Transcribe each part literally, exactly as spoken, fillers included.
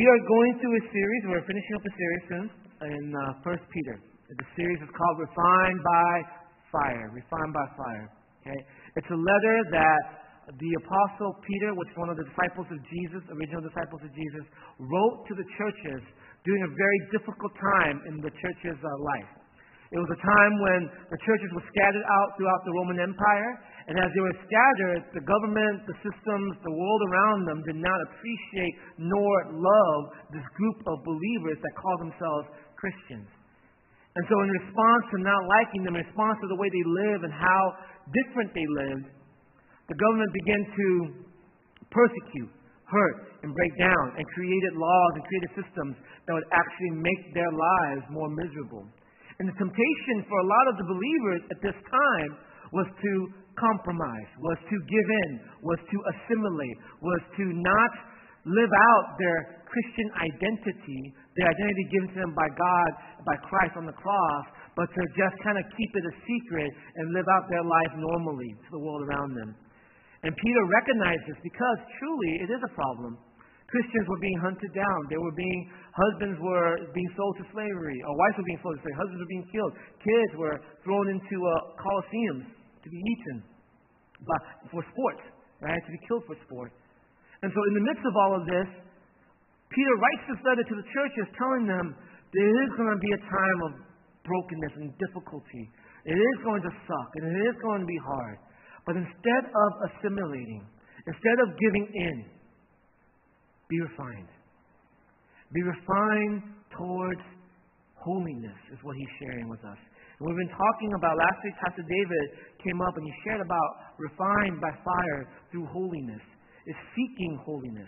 We are going through a series, we're finishing up a series soon, in uh, First Peter. The series is called Refined by Fire. Refined by Fire. Okay? It's a letter that the Apostle Peter, which is one of the disciples of Jesus, original disciples of Jesus, wrote to the churches during a very difficult time in the church's uh, life. It was a time when the churches were scattered out throughout the Roman Empire, and as they were scattered, the government, the systems, the world around them did not appreciate nor love this group of believers that call themselves Christians. And so in response to not liking them, in response to the way they live and how different they lived, the government began to persecute, hurt, and break down, and created laws and created systems that would actually make their lives more miserable. And the temptation for a lot of the believers at this time was to compromise, was to give in, was to assimilate, was to not live out their Christian identity, their identity given to them by God, by Christ on the cross, but to just kind of keep it a secret and live out their life normally to the world around them. And Peter recognized this because truly it is a problem. Christians were being hunted down. They were being, husbands were being sold to slavery, or wives were being sold to slavery. Husbands were being killed. Kids were thrown into uh, coliseums to be eaten but for sport, right? To be killed for sport. And so in the midst of all of this, Peter writes this letter to the churches telling them there is going to be a time of brokenness and difficulty. It is going to suck, and it is going to be hard. But instead of assimilating, instead of giving in, be refined. Be refined towards holiness is what he's sharing with us. And we've been talking about, last week Pastor David came up and he shared about refined by fire through holiness. It's seeking holiness.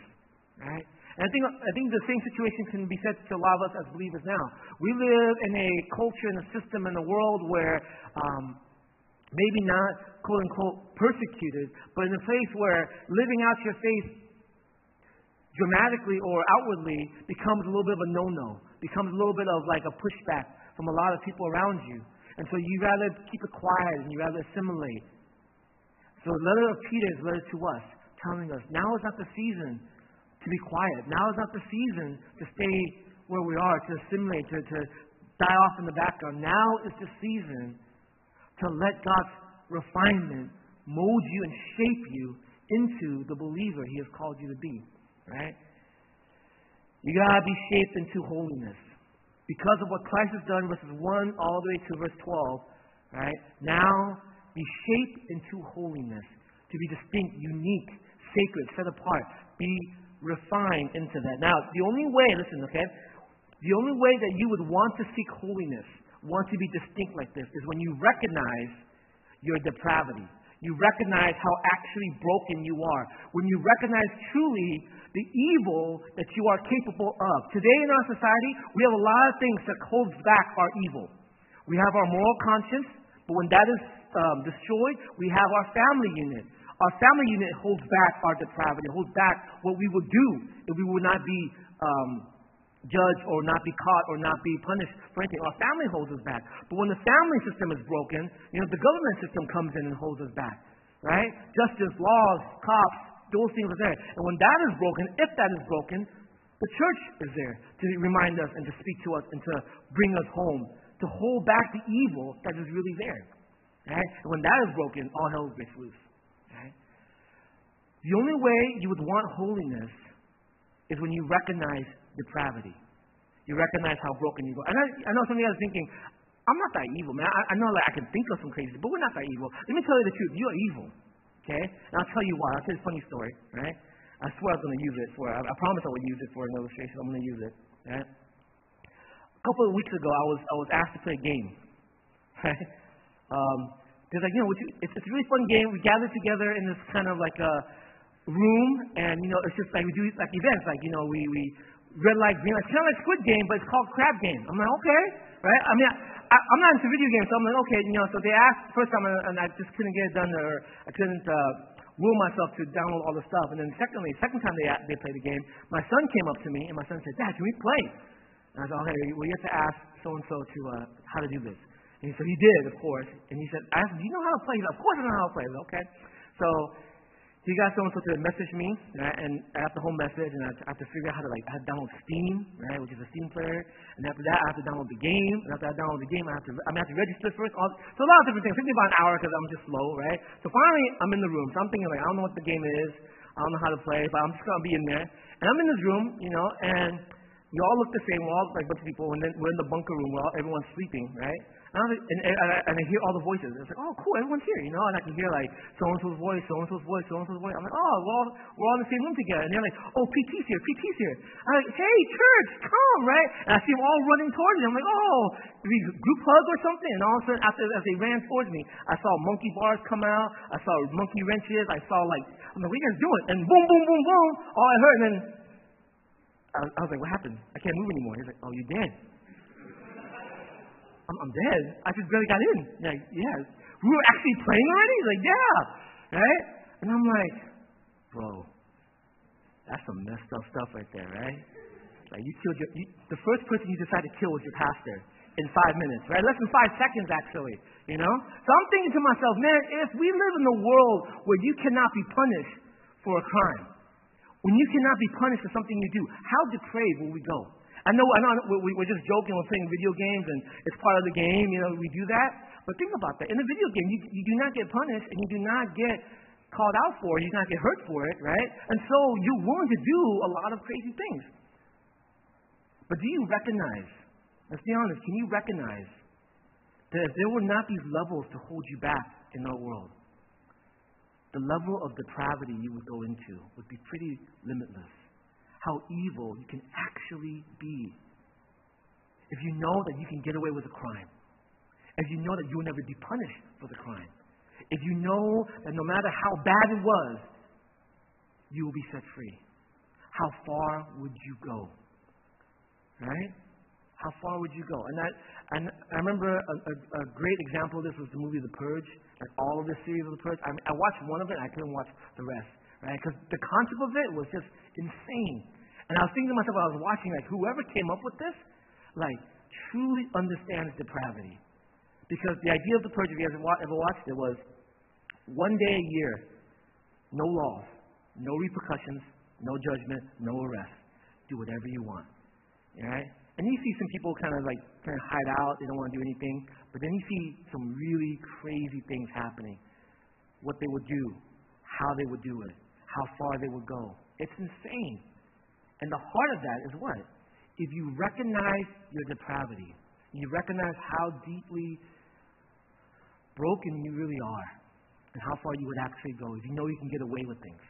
Right? And I think, I think the same situation can be said to a lot of us as believers now. We live in a culture and a system in a world where um, maybe not quote-unquote persecuted, but in a place where living out your faith dramatically or outwardly becomes a little bit of a no-no, becomes a little bit of like a pushback from a lot of people around you. And so you rather keep it quiet and you rather assimilate. So the letter of Peter is a letter to us, telling us now is not the season to be quiet. Now is not the season to stay where we are, to assimilate, to, to die off in the background. Now is the season to let God's refinement mold you and shape you into the believer he has called you to be. Right? You gotta be shaped into holiness. Because of what Christ has done, verses one all the way to verse twelve, right? Now be shaped into holiness, to be distinct, unique, sacred, set apart, be refined into that. Now, the only way, listen, okay, the only way that you would want to seek holiness, want to be distinct like this, is when you recognize your depravity. You recognize how actually broken you are. When you recognize truly the evil that you are capable of. Today in our society, we have a lot of things that holds back our evil. We have our moral conscience, but when that is um, destroyed, we have our family unit. Our family unit holds back our depravity, holds back what we would do if we would not be um, judged or not be caught or not be punished for anything. Our family holds us back. But when the family system is broken, you know, the government system comes in and holds us back, right? Justice, laws, cops, those things are there. And when that is broken, if that is broken, the church is there to remind us and to speak to us and to bring us home, to hold back the evil that is really there. Right? And when that is broken, all hell breaks loose. Right? The only way you would want holiness is when you recognize depravity. You recognize how broken you are. And I, I know somebody else is thinking, I'm not that evil, man. I, I know like, I can think of some crazy, but we're not that evil. Let me tell you the truth. You are evil. Okay? And I'll tell you why. I'll tell you a funny story, right? I swear I'm going to use it for, I, I promise I will use it for an illustration. I'm going to use it, right? A couple of weeks ago, I was I was asked to play a game, right? Um, they're like, you know, would you, it's, it's a really fun game. We gather together in this kind of like a room, and, you know, it's just like we do like events, like, you know, we, we red light, green light. It's kind of like Squid Game, but it's called Crab Game. I'm like, okay, right? I mean, I, I, I'm not into video games, so I'm like, okay, you know, so they asked the first time, and I just couldn't get it done, or I couldn't uh, will myself to download all the stuff. And then secondly, second time they they played the game, my son came up to me, and my son said, Dad, can we play? And I said, okay, well, you have to ask so-and-so to uh, how to do this. And he said, he did, of course. And he said, I asked him, do you know how to play? He said, of course I know how to play. I said, okay. So You got someone supposed to message me, right? And I have the whole message, and I have to figure out how to, like, I have to download Steam, right? Which is a Steam player. And after that, I have to download the game. And after I download the game, I have to, I mean, I have to register first. All, so a lot of different things. It took me about an hour because I'm just slow, right? So finally, I'm in the room. So I'm thinking, like, I don't know what the game is. I don't know how to play, but I'm just going to be in there. And I'm in this room, you know, and we all look the same. We're all, like, a bunch of people. And then we're in the bunker room where all, everyone's sleeping, right? And, and, and, I, and I hear all the voices. It's like, oh, cool, everyone's here, you know? And I can hear, like, so-and-so's voice, so-and-so's voice, so-and-so's voice. I'm like, oh, we're all, we're all in the same room together. And they're like, oh, P T's here, P T's here. I'm like, hey, church, come, right? And I see them all running towards me. I'm like, oh, we group hug or something? And all of a sudden, after as they ran towards me, I saw monkey bars come out. I saw monkey wrenches. I saw, like, I'm like, what are you guys doing? And boom, boom, boom, boom. All I heard, and then I, I was like, what happened? I can't move anymore. He's like, oh, you're dead. I'm dead. I just barely got in. Like, yeah. We were actually playing already? He's like, yeah. Right? And I'm like, bro, that's some messed up stuff right there, right? Like, you killed your, you, the first person you decided to kill was your pastor in five minutes, right? Less than five seconds, actually, you know? So I'm thinking to myself, man, if we live in a world where you cannot be punished for a crime, when you cannot be punished for something you do, how depraved will we go? I know, I know, we're just joking, we're playing video games, and it's part of the game, you know, we do that. But think about that. In a video game, you, you do not get punished, and you do not get called out for it, you do not get hurt for it, right? And so you're willing to do a lot of crazy things. But do you recognize, let's be honest, can you recognize that if there were not these levels to hold you back in our world, the level of depravity you would go into would be pretty limitless? How evil you can actually be if you know that you can get away with a crime, if you know that you will never be punished for the crime, if you know that no matter how bad it was, you will be set free. How far would you go? Right? How far would you go? And I, and I remember a, a, a great example of this was the movie The Purge, like all of this series of The Purge. I, I watched one of it and I couldn't watch the rest. Right? Because the concept of it was just insane. And I was thinking to myself while I was watching, like, whoever came up with this, like, truly understands depravity. Because the idea of the purge, if you guys ever watched it, was one day a year, no laws, no repercussions, no judgment, no arrest. Do whatever you want. All right? And you see some people kind of like kind of hide out, they don't want to do anything. But then you see some really crazy things happening. What they would do, how they would do it, how far they would go. It's insane. And the heart of that is what? If you recognize your depravity, you recognize how deeply broken you really are and how far you would actually go, if you know you can get away with things.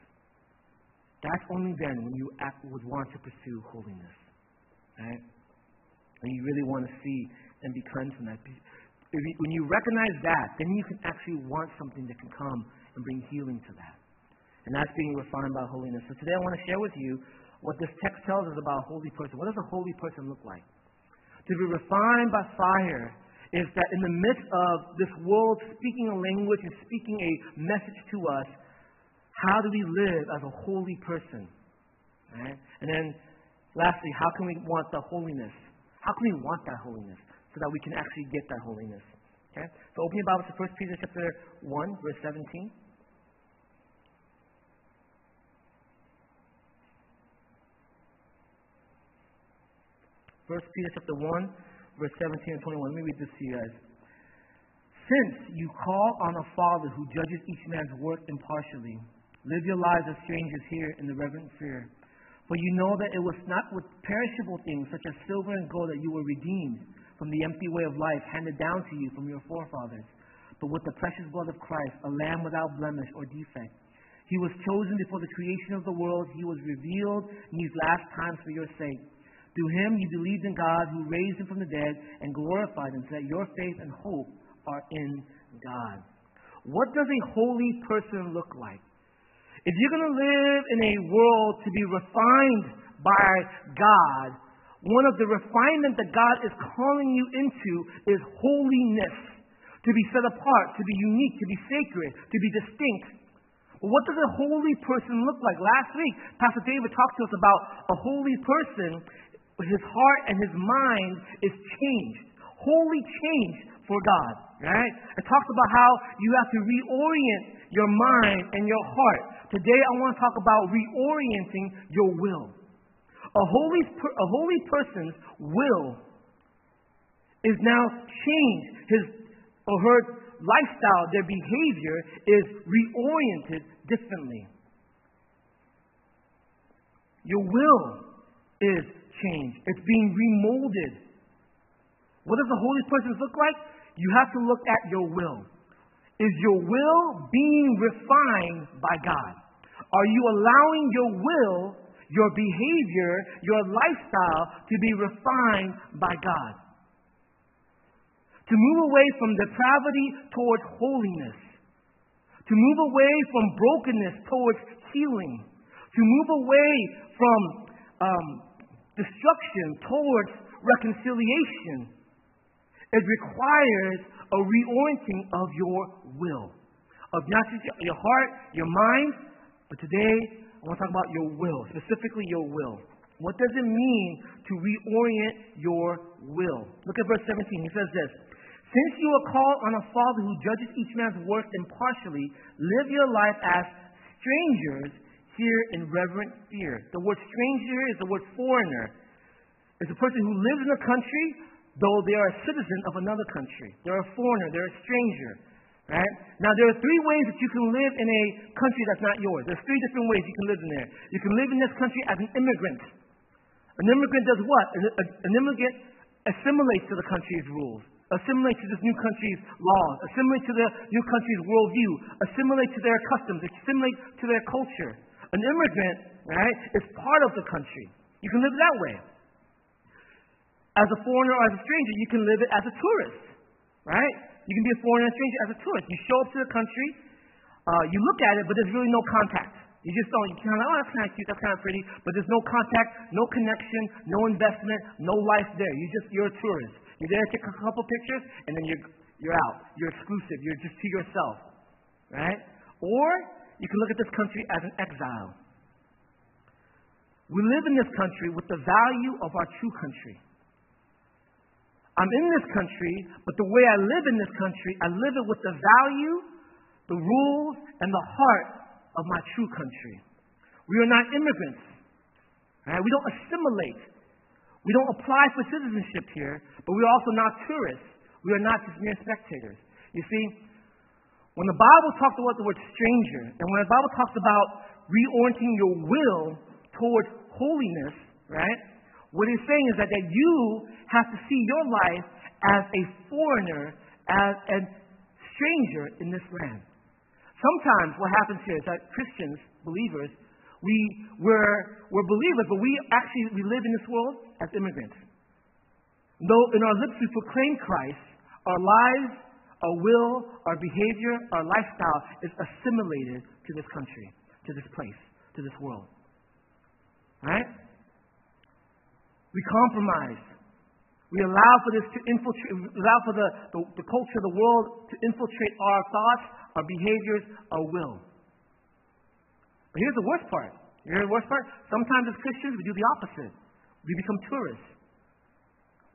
That's only then when you act, would want to pursue holiness. Right? And you really want to see and be cleansed from that. If you, when you recognize that, then you can actually want something that can come and bring healing to that. And that's being refined by holiness. So today I want to share with you what this text tells us about a holy person. What does a holy person look like? To be refined by fire is that in the midst of this world speaking a language and speaking a message to us, how do we live as a holy person? Right? And then lastly, how can we want the holiness? How can we want that holiness so that we can actually get that holiness? Okay? So open your Bible to First Peter chapter one, verse seventeen. First Peter chapter one, verse seventeen and twenty-one. Let me read this to you guys. Since you call on a Father who judges each man's work impartially, live your lives as strangers here in the reverent fear. For you know that it was not with perishable things such as silver and gold that you were redeemed from the empty way of life handed down to you from your forefathers, but with the precious blood of Christ, a lamb without blemish or defect. He was chosen before the creation of the world. He was revealed in these last times for your sake. Through him you believed in God, who raised him from the dead and glorified him, so that your faith and hope are in God. What does a holy person look like? If you're going to live in a world to be refined by God, one of the refinement that God is calling you into is holiness. To be set apart, to be unique, to be sacred, to be distinct. What does a holy person look like? Last week, Pastor David talked to us about a holy person. His heart and his mind is changed. Holy change for God, right? It talks about how you have to reorient your mind and your heart. Today, I want to talk about reorienting your will. A holy, per, a holy person's will is now changed. His or her lifestyle, their behavior is reoriented differently. Your will is changed. It's being remolded. What does a holy person look like? You have to look at your will. Is your will being refined by God? Are you allowing your will, your behavior, your lifestyle to be refined by God? To move away from depravity towards holiness. To move away from brokenness towards healing. To move away from um, destruction towards reconciliation. It requires a reorienting of your will, of not just your heart, your mind, but today I want to talk about your will, specifically your will. What does it mean to reorient your will? Look at verse seventeen. He says this, "Since you are called on a Father who judges each man's work impartially, live your life as strangers here in reverent fear." The word stranger is the word foreigner. It's a person who lives in a country, though they are a citizen of another country. They're a foreigner. They're a stranger. Right? Now, there are three ways that you can live in a country that's not yours. There's three different ways you can live in there. You can live in this country as an immigrant. An immigrant does what? An immigrant assimilates to the country's rules, assimilates to this new country's laws, assimilates to the new country's worldview, assimilates to their customs, assimilates to their culture. An immigrant, right, is part of the country. You can live that way. As a foreigner or as a stranger, you can live it as a tourist, right? You can be a foreigner or a stranger as a tourist. You show up to the country, uh, you look at it, but there's really no contact. You just don't, you kind of, oh, that's kind of cute, that's kind of pretty, but there's no contact, no connection, no investment, no life there. You just, you're a tourist. You're there to take a couple pictures, and then you're, you're out. You're exclusive. You're just to yourself, right? Or you can look at this country as an exile. We live in this country with the value of our true country. I'm in this country, but the way I live in this country, I live it with the value, the rules, and the heart of my true country. We are not immigrants. Right? We don't assimilate. We don't apply for citizenship here, but we are also not tourists. We are not just mere spectators. You see, when the Bible talks about the word stranger, and when the Bible talks about reorienting your will towards holiness, right? What it's saying is that, that you have to see your life as a foreigner, as a stranger in this land. Sometimes what happens here is that Christians, believers, we, we're, we're believers, but we actually we live in this world as immigrants. Though in our lips we proclaim Christ, our lives, our will, our behavior, our lifestyle is assimilated to this country, to this place, to this world. Right? We compromise. We allow for this to infiltrate, allow for the, the, the culture, the world to infiltrate our thoughts, our behaviors, our will. But here's the worst part. Here's the worst part. Sometimes as Christians, we do the opposite. We become tourists.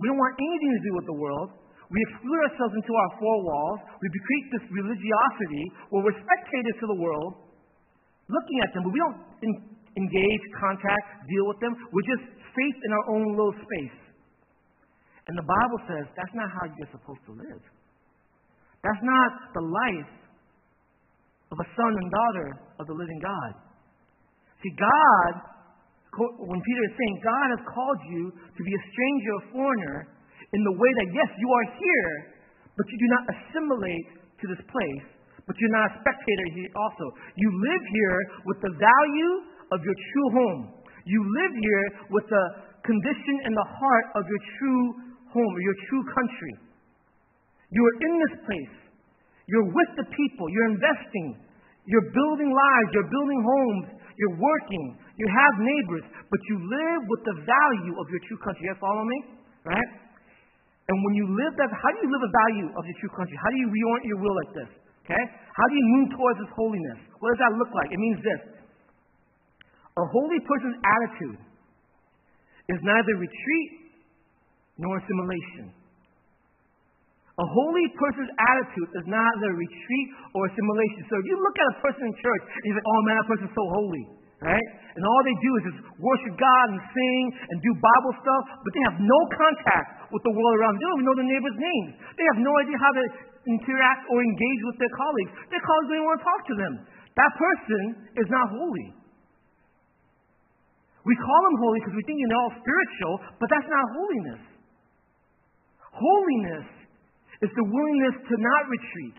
We don't want anything to do with the world. We exclude ourselves into our four walls. We create this religiosity where we're spectators to the world, looking at them, but we don't in- engage, contact, deal with them. We're just faith in our own little space. And the Bible says that's not how you're supposed to live. That's not the life of a son and daughter of the living God. See, God, when Peter is saying, God has called you to be a stranger, a foreigner, in the way that, yes, you are here, but you do not assimilate to this place, but you're not a spectator here also. You live here with the value of your true home. You live here with the condition and the heart of your true home, or your true country. You are in this place. You're with the people. You're investing. You're building lives. You're building homes. You're working. You have neighbors. But you live with the value of your true country. You guys follow me? Right? And when you live that, how do you live a value of your true country? How do you reorient your will like this? Okay? How do you move towards this holiness? What does that look like? It means this. A holy person's attitude is neither retreat nor assimilation. A holy person's attitude is not the retreat or assimilation. So if you look at a person in church, and you think, oh man, that person's so holy, right? And all they do is just worship God and sing and do Bible stuff, but they have no contact with the world around them. They don't even know their neighbors' names. They have no idea how to interact or engage with their colleagues. Their colleagues don't even want to talk to them. That person is not holy. We call them holy because we think, you know, spiritual, but that's not holiness. Holiness is the willingness to not retreat,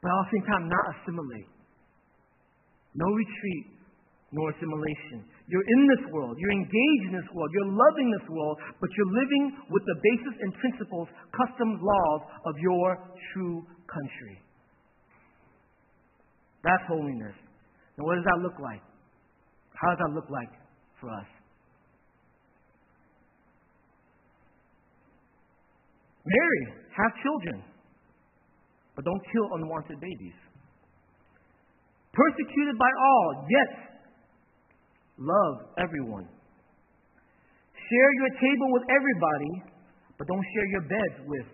but at the same time not assimilate. No retreat, nor assimilation. You're in this world. You're engaged in this world. You're loving this world, but you're living with the basis and principles, customs, laws of your true country. That's holiness. Now, what does that look like? How does that look like for us? Marry, have children, but don't kill unwanted babies. Persecuted by all, yet love everyone. Share your table with everybody, but don't share your beds with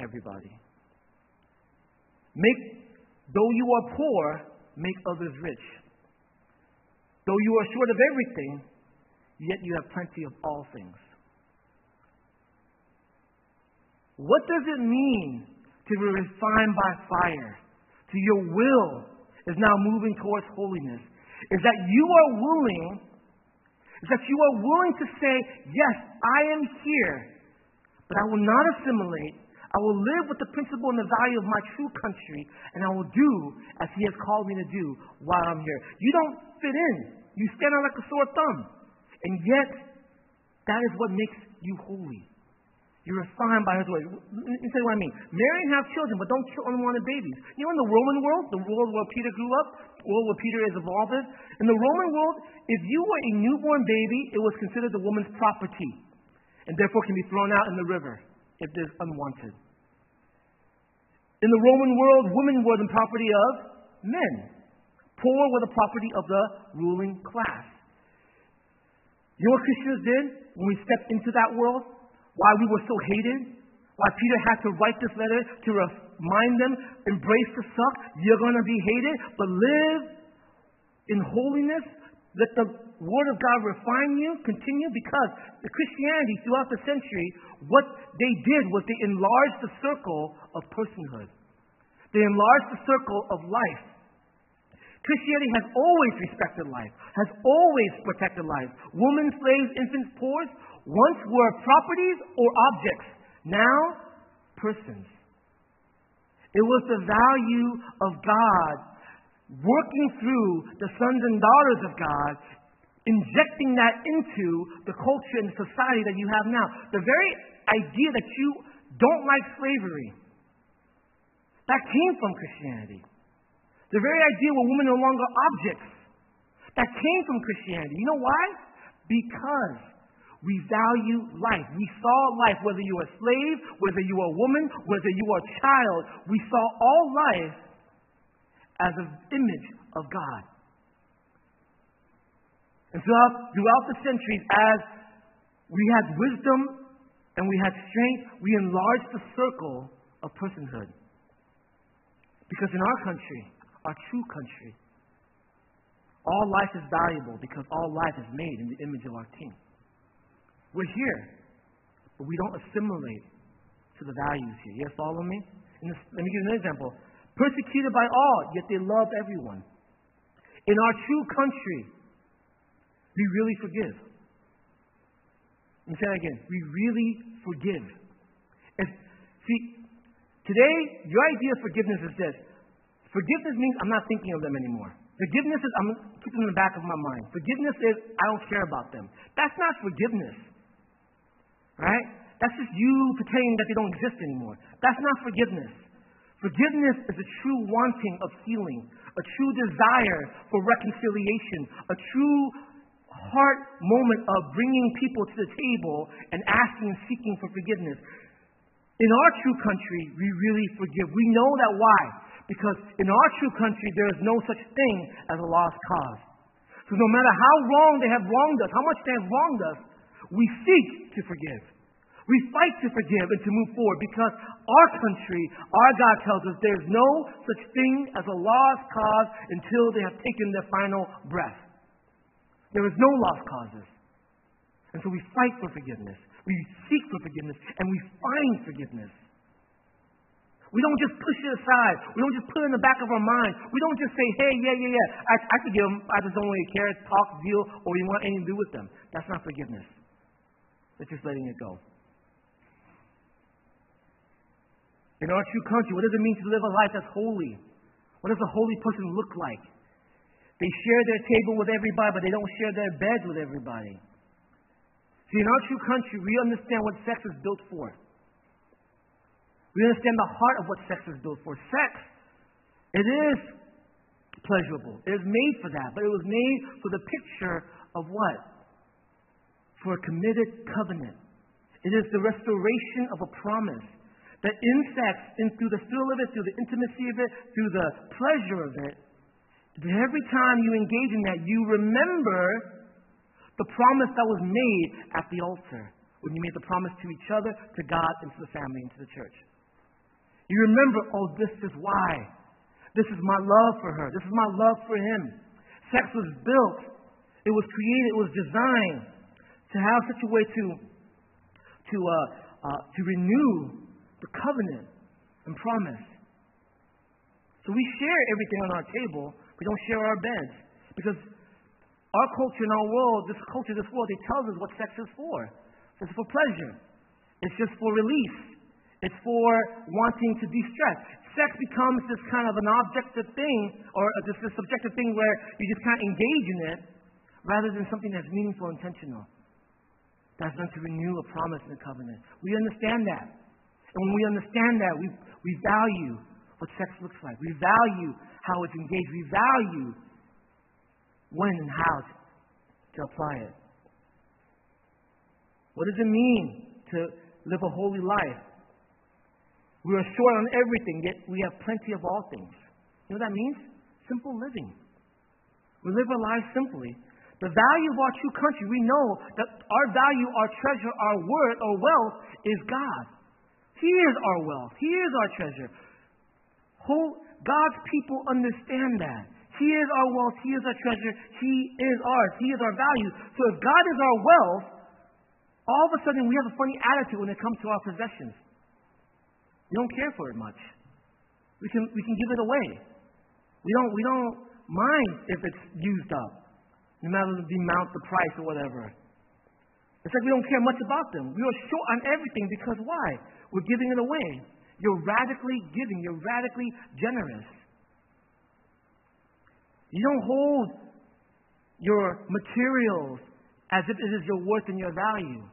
everybody. Make, though you are poor, make others rich. Though you are short of everything, yet you have plenty of all things. What does it mean to be refined by fire? To your will is now moving towards holiness, is that you are willing, is that you are willing to say, yes, I am here, but I will not assimilate. I will live with the principle and the value of my true country, and I will do as he has called me to do while I'm here. You don't fit in. You stand out like a sore thumb. And yet, that is what makes you holy. You're refined by his way. Let me tell you what I mean. Marry and have children, but don't kill unwanted babies. You know, in the Roman world, the world where Peter grew up, the world where Peter is involved in, in the Roman world, if you were a newborn baby, it was considered the woman's property, and therefore can be thrown out in the river if there's unwanted. In the Roman world, women were the property of men. Poor were the property of the ruling class. You know what Christians did when we stepped into that world? Why we were so hated, why Peter had to write this letter to remind them, embrace the suck, you're going to be hated, but live in holiness, let the word of God refine you, continue, because the Christianity throughout the century, what they did was they enlarged the circle of personhood. They enlarged the circle of life. Christianity has always respected life, has always protected life. Women, slaves, infants, poor, once were properties or objects, now persons. It was the value of God working through the sons and daughters of God, injecting that into the culture and society that you have now. The very idea that you don't like slavery, that came from Christianity. The very idea where women are no longer objects, that came from Christianity. You know why? Because we value life. We saw life, whether you were a slave, whether you were a woman, whether you were a child. We saw all life as an image of God. And throughout, throughout the centuries, as we had wisdom and we had strength, we enlarged the circle of personhood. Because in our country, our true country, all life is valuable because all life is made in the image of our King. We're here, but we don't assimilate to the values here. You guys follow me? And this, let me give you an example. Persecuted by all, yet they love everyone. In our true country, we really forgive. Let me say that again. We really forgive. If, see, today, your idea of forgiveness is this. Forgiveness means I'm not thinking of them anymore. Forgiveness is I'm keeping them in the back of my mind. Forgiveness is I don't care about them. That's not forgiveness. Right? That's just you pretending that they don't exist anymore. That's not forgiveness. Forgiveness is a true wanting of healing, a true desire for reconciliation, a true heart moment of bringing people to the table and asking and seeking for forgiveness. In our true country, we really forgive. We know that why? Because in our true country, there is no such thing as a lost cause. So no matter how wrong they have wronged us, how much they have wronged us, we seek to forgive. We fight to forgive and to move forward because our country, our God tells us there's no such thing as a lost cause until they have taken their final breath. There is no lost causes. And so we fight for forgiveness. We seek for forgiveness. And we find forgiveness. We don't just push it aside. We don't just put it in the back of our mind. We don't just say, hey, yeah, yeah, yeah, I, I forgive them. I just don't really care, talk, deal, or you want anything to do with them. That's not forgiveness. That's just letting it go. In our true country, what does it mean to live a life that's holy? What does a holy person look like? They share their table with everybody, but they don't share their bed with everybody. See, in our true country, we understand what sex is built for. We understand the heart of what sex is built for. Sex, it is pleasurable. It is made for that, but it was made for the picture of what? For a committed covenant. It is the restoration of a promise that in sex, in, through the thrill of it, through the intimacy of it, through the pleasure of it, that every time you engage in that, you remember the promise that was made at the altar when you made the promise to each other, to God, and to the family, and to the church. You remember, oh, this is why. This is my love for her. This is my love for him. Sex was built. It was created. It was designed to have such a way to to uh, uh, to renew the covenant and promise. So we share everything on our table. We don't share our beds because our culture and our world, this culture, this world, it tells us what sex is for. It's for pleasure. It's just for release. It's for wanting to de-stress. Sex becomes this kind of an objective thing, or just this subjective thing where you just kind of engage in it, rather than something that's meaningful, intentional. That's meant to renew a promise and a covenant. We understand that. And when we understand that, we, we value what sex looks like. We value how it's engaged. We value when and how to apply it. What does it mean to live a holy life? We are short on everything, yet we have plenty of all things. You know what that means? Simple living. We live our lives simply. The value of our true country, we know that our value, our treasure, our word, our wealth is God. He is our wealth. He is our treasure. Whole, God's people understand that. He is our wealth. He is our treasure. He is ours. He is our value. So if God is our wealth, all of a sudden we have a funny attitude when it comes to our possessions. We don't care for it much. We can, we can give it away. We don't, we don't mind if it's used up, no matter the amount, the price, or whatever. It's like we don't care much about them. We are short on everything because why? We're giving it away. You're radically giving. You're radically generous. You don't hold your materials as if it is your worth and your value,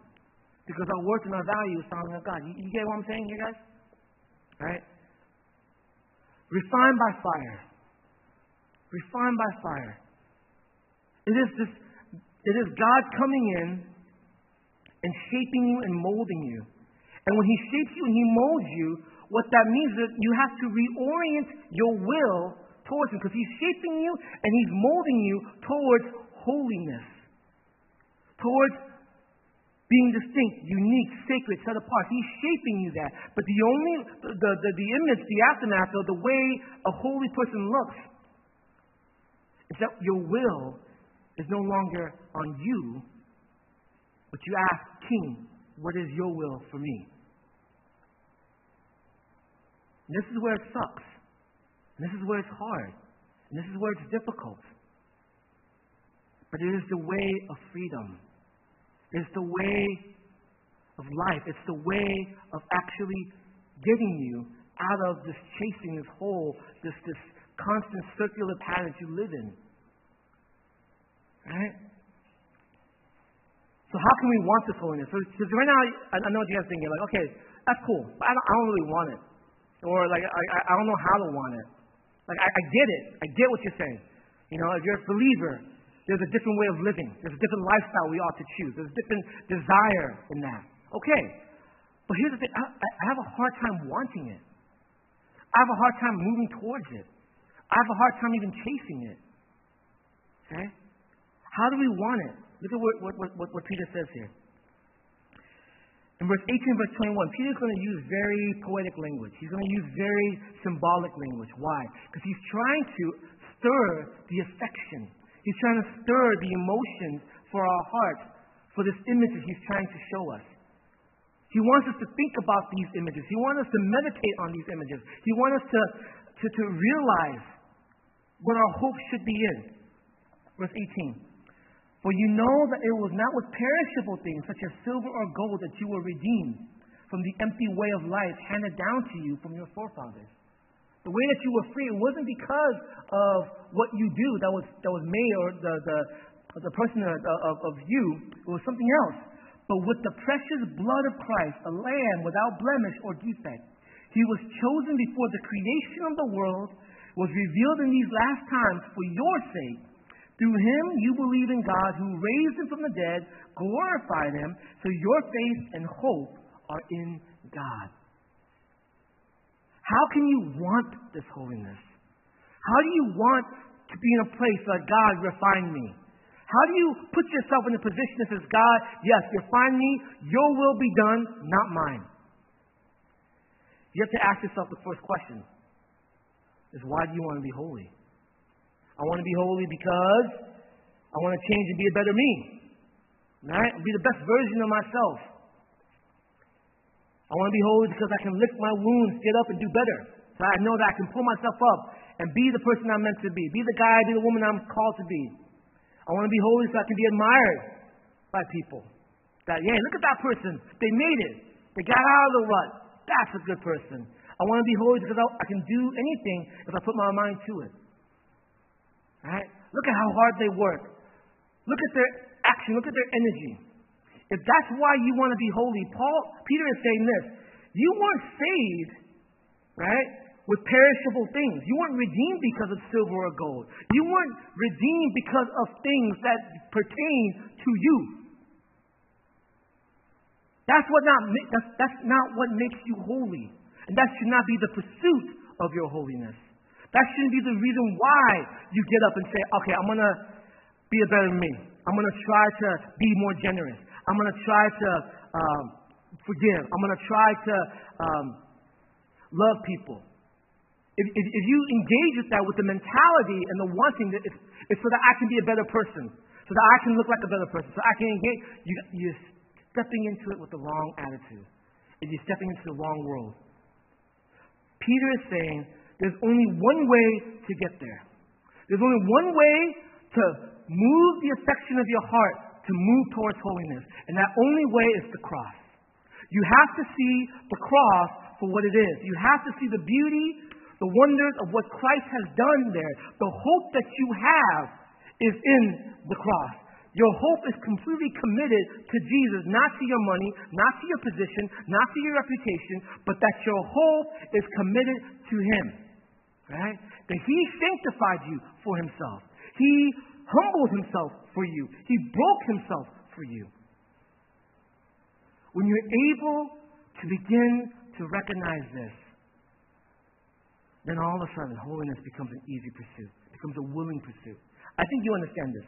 because our worth and our value is found in God. You, you get what I'm saying here, guys? All right? Refined by fire. Refined by fire. It is this, it is God coming in and shaping you and molding you. And when he shapes you and he molds you, what that means is you have to reorient your will towards him, because he's shaping you and he's molding you towards holiness, towards being distinct, unique, sacred, set apart. He's shaping you that. But the only, the, the, the image, the aftermath, or the way a holy person looks is that your will is no longer on you, but you ask, King, what is your will for me? And this is where it sucks. And this is where it's hard. And this is where it's difficult. But it is the way of freedom. It's the way of life. It's the way of actually getting you out of this chasing, this hole, this, this constant circular pattern that you live in. Right? So how can we want this holiness? Because right now, I, I know what you guys are thinking. Like, okay, that's cool, but I don't, I don't really want it. Or like, I, I don't know how to want it. Like, I, I get it. I get what you're saying. You know, if you're a believer, there's a different way of living. There's a different lifestyle we ought to choose. There's a different desire in that. Okay. But here's the thing. I, I have a hard time wanting it. I have a hard time moving towards it. I have a hard time even chasing it. Okay? How do we want it? Look at what, what, what, what Peter says here. In verse eighteen, verse twenty-one, Peter's going to use very poetic language. He's going to use very symbolic language. Why? Because he's trying to stir the affection. He's trying to stir the emotions for our hearts, for this image that he's trying to show us. He wants us to think about these images. He wants us to meditate on these images. He wants us to, to, to realize what our hope should be in. Verse eighteen. For you know that it was not with perishable things, such as silver or gold, that you were redeemed from the empty way of life handed down to you from your forefathers. The way that you were free, it wasn't because of what you do that was that was made or the the, the person of, of you. It was something else. But with the precious blood of Christ, a lamb without blemish or defect, he was chosen before the creation of the world, was revealed in these last times for your sake. Through him you believe in God who raised him from the dead, glorified him, so your faith and hope are in God. How can you want this holiness? How do you want to be in a place like, God, refine me? How do you put yourself in a position that says, God, yes, refine me, your will be done, not mine? You have to ask yourself the first question, is why do you want to be holy? I want to be holy because I want to change and be a better me. Right? Be the best version of myself. I want to be holy because I can lick my wounds, get up and do better. So I know that I can pull myself up and be the person I'm meant to be. Be the guy, be the woman I'm called to be. I want to be holy so I can be admired by people. That, yeah, look at that person. They made it. They got out of the rut. That's a good person. I want to be holy because I, I can do anything if I put my mind to it. Right? Look at how hard they work. Look at their action. Look at their energy. If that's why you want to be holy, Paul, Peter is saying this. You weren't saved, right, with perishable things. You weren't redeemed because of silver or gold. You weren't redeemed because of things that pertain to you. That's what not. That's, that's not what makes you holy. And that should not be the pursuit of your holiness. That shouldn't be the reason why you get up and say, okay, I'm going to be a better me. I'm going to try to be more generous. I'm going to try to um, forgive. I'm going to try to um, love people. If, if, if you engage with that with the mentality and the wanting, it's, it's so that I can be a better person, so that I can look like a better person, so I can engage. You, you're stepping into it with the wrong attitude. And you're stepping into the wrong world. Peter is saying, there's only one way to get there. There's only one way to move the affection of your heart to move towards holiness. And that only way is the cross. You have to see the cross for what it is. You have to see the beauty, the wonders of what Christ has done there. The hope that you have is in the cross. Your hope is completely committed to Jesus, not to your money, not to your position, not to your reputation, but that your hope is committed to him, right? That he sanctified you for himself. He humbled himself for you. He broke himself for you. When you're able to begin to recognize this, then all of a sudden holiness becomes an easy pursuit, becomes a willing pursuit. I think you understand this.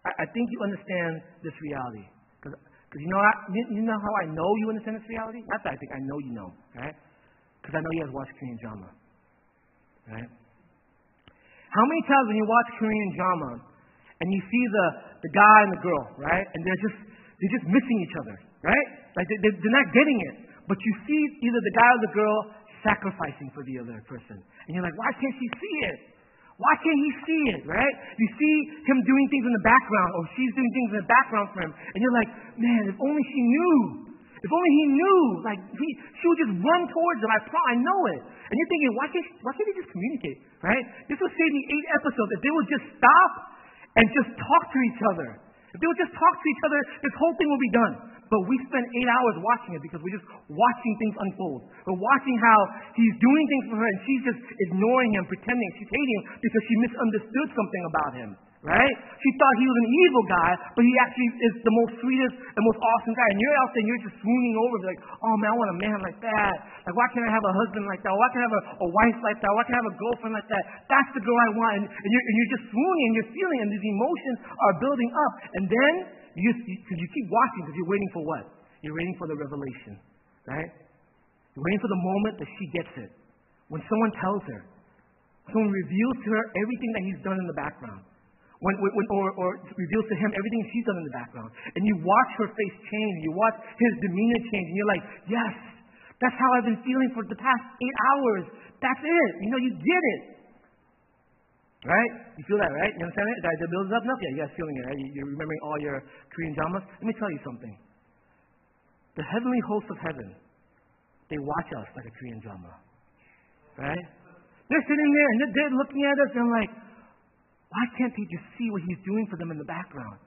I think you understand this reality. Because you know I, you know how I know you understand this reality? Not that I think I know you know, right? Because I know you guys watch Korean drama, right? How many times when you watch Korean drama and you see the, the guy and the girl, right? And they're just they're just missing each other, right? Like they, they're not getting it. But you see either the guy or the girl sacrificing for the other person. And you're like, why can't she see it? Why can't he see it, right? You see him doing things in the background, or she's doing things in the background for him, and you're like, man, if only she knew. If only he knew. Like, he, she would just run towards him. I, I know it. And you're thinking, why can't, why can't they just communicate, right? This would save me eight episodes if they would just stop and just talk to each other. If they would just talk to each other, this whole thing would be done. But we spend eight hours watching it because we're just watching things unfold. We're watching how he's doing things for her and she's just ignoring him, pretending she's hating him because she misunderstood something about him, right? She thought he was an evil guy, but he actually is the most sweetest and most awesome guy. And you're out there and you're just swooning over, like, oh man, I want a man like that. Like, why can't I have a husband like that? Why can't I have a, a wife like that? Why can't I have a girlfriend like that? That's the girl I want. And, and, you're, and you're just swooning and you're feeling, and these emotions are building up. And then, You, you, you keep watching because you're waiting for what? You're waiting for the revelation, right? You're waiting for the moment that she gets it. When someone tells her, someone reveals to her everything that he's done in the background, when, when, or, or reveals to him everything she's done in the background, and you watch her face change, you watch his demeanor change, and you're like, yes, that's how I've been feeling for the past eight hours. That's it. You know, you get it. Right? You feel that, right? You understand it? That, that builds up enough? Yeah, you guys feeling it, right? You're remembering all your Korean dramas. Let me tell you something. The heavenly hosts of heaven, they watch us like a Korean drama. Right? They're sitting there and they're, they're looking at us and like, why can't they just see what he's doing for them in the background?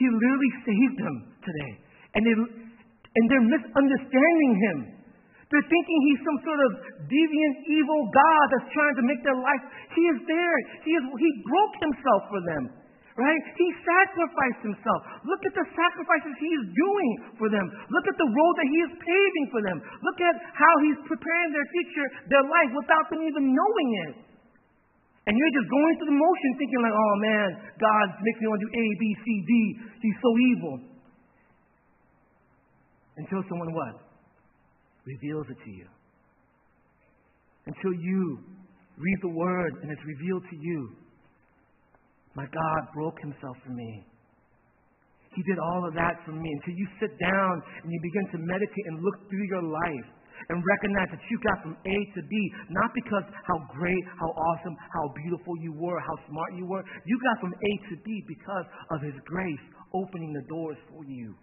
He literally saved them today. And, they, and they're misunderstanding him. They're thinking he's some sort of deviant, evil God that's trying to make their life. He is there. He, is, he broke himself for them, right? He sacrificed himself. Look at the sacrifices he is doing for them. Look at the road that he is paving for them. Look at how he's preparing their future, their life, without them even knowing it. And you're just going through the motion thinking like, oh man, God makes me want to do A, B, C, D. He's so evil. Until someone what? Reveals it to you. Until you read the word and it's revealed to you. My God broke himself for me. He did all of that for me. Until you sit down and you begin to meditate and look through your life and recognize that you got from A to B, not because how great, how awesome, how beautiful you were, how smart you were. You got from A to B because of his grace opening the doors for you.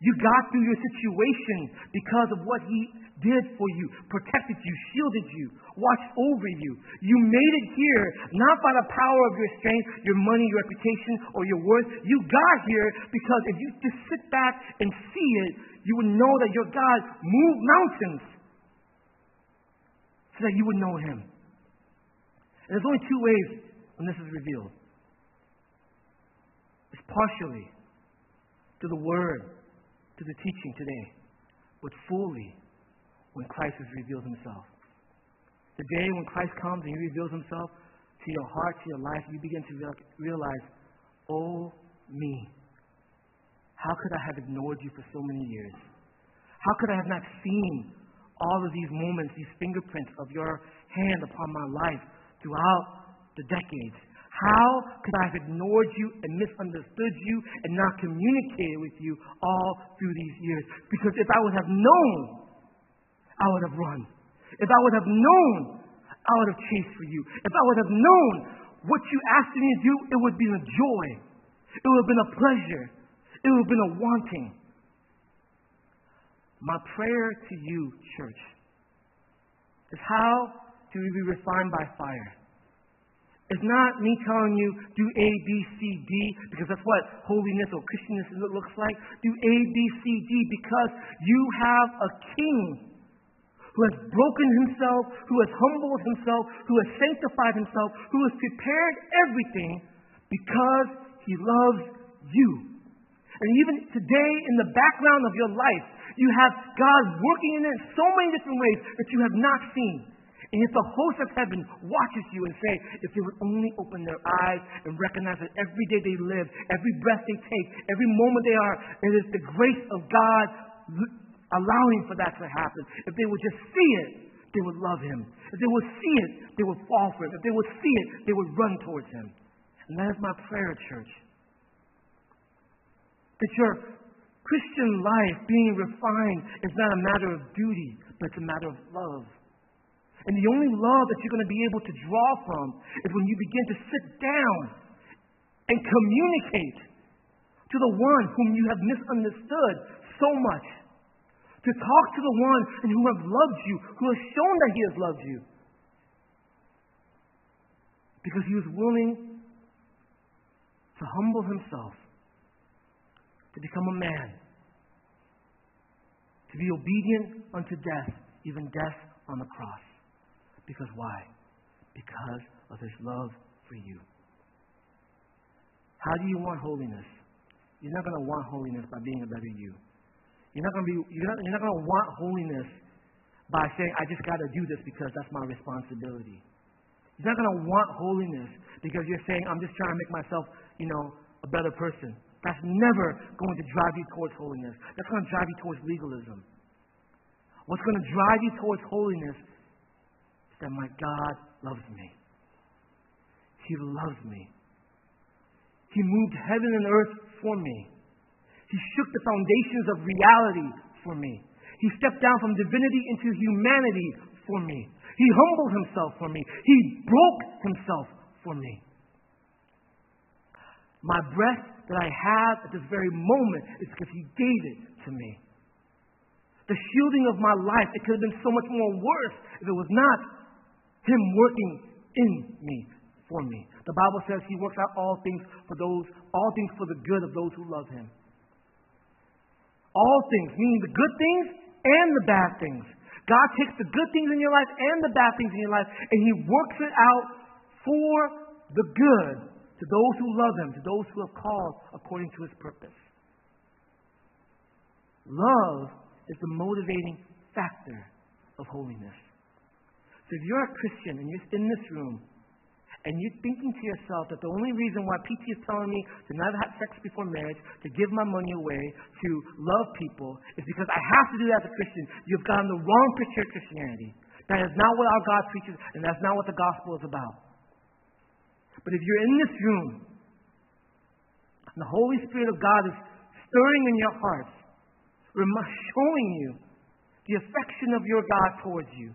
You got through your situation because of what he did for you, protected you, shielded you, watched over you. You made it here, not by the power of your strength, your money, your reputation, or your worth. You got here because if you just sit back and see it, you would know that your God moved mountains so that you would know him. And there's only two ways when this is revealed. It's partially through the word, to the teaching today, but fully when Christ has revealed himself. The day when Christ comes and he reveals himself to your heart, to your life, you begin to realize, oh me, how could I have ignored you for so many years? How could I have not seen all of these moments, these fingerprints of your hand upon my life throughout the decades? How could I have ignored you and misunderstood you and not communicated with you all through these years? Because if I would have known, I would have run. If I would have known, I would have chased for you. If I would have known what you asked me to do, it would have been a joy. It would have been a pleasure. It would have been a wanting. My prayer to you, church, is how do we be refined by fire? It's not me telling you, do A, B, C, D, because that's what holiness or Christianness looks like. Do A, B, C, D, because you have a king who has broken himself, who has humbled himself, who has sanctified himself, who has prepared everything because he loves you. And even today, in the background of your life, you have God working in it in so many different ways that you have not seen. And if the host of heaven watches you and say, if they would only open their eyes and recognize that every day they live, every breath they take, every moment they are, it is the grace of God allowing for that to happen. If they would just see it, they would love him. If they would see it, they would fall for him. If they would see it, they would run towards him. And that is my prayer, church. That your Christian life being refined is not a matter of duty, but it's a matter of love. And the only love that you're going to be able to draw from is when you begin to sit down and communicate to the one whom you have misunderstood so much. To talk to the one who has loved you, who has shown that he has loved you. Because he was willing to humble himself, to become a man, to be obedient unto death, even death on the cross. Because why? Because of his love for you. How do you want holiness? You're not going to want holiness by being a better you. You're not going to be. You're not, you're not going to want holiness by saying, I just got to do this because that's my responsibility. You're not going to want holiness because you're saying, I'm just trying to make myself, you know, a better person. That's never going to drive you towards holiness. That's going to drive you towards legalism. What's going to drive you towards holiness is that my God loves me. He loves me. He moved heaven and earth for me. He shook the foundations of reality for me. He stepped down from divinity into humanity for me. He humbled himself for me. He broke himself for me. My breath that I have at this very moment is because he gave it to me. The shielding of my life, it could have been so much more worse if it was not him working in me, for me. The Bible says he works out all things for those, all things for the good of those who love him. All things, meaning the good things and the bad things. God takes the good things in your life and the bad things in your life, and he works it out for the good to those who love him, to those who have called according to his purpose. Love is the motivating factor of holiness. So if you're a Christian and you're in this room, and you're thinking to yourself that the only reason why P T is telling me to not have sex before marriage, to give my money away, to love people, is because I have to do that as a Christian. You've gotten the wrong picture of Christianity. That is not what our God preaches, and that's not what the gospel is about. But if you're in this room, and the Holy Spirit of God is stirring in your hearts, showing you the affection of your God towards you,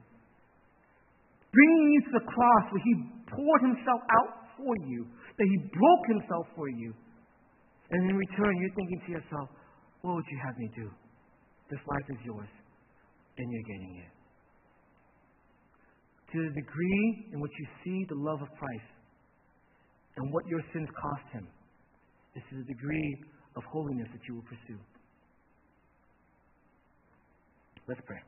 bringing you to the cross where he poured himself out for you, that he broke himself for you. And in return, you're thinking to yourself, what would you have me do? This life is yours, and you're getting it. To the degree in which you see the love of Christ and what your sins cost him, is to the degree of holiness that you will pursue. Let's pray.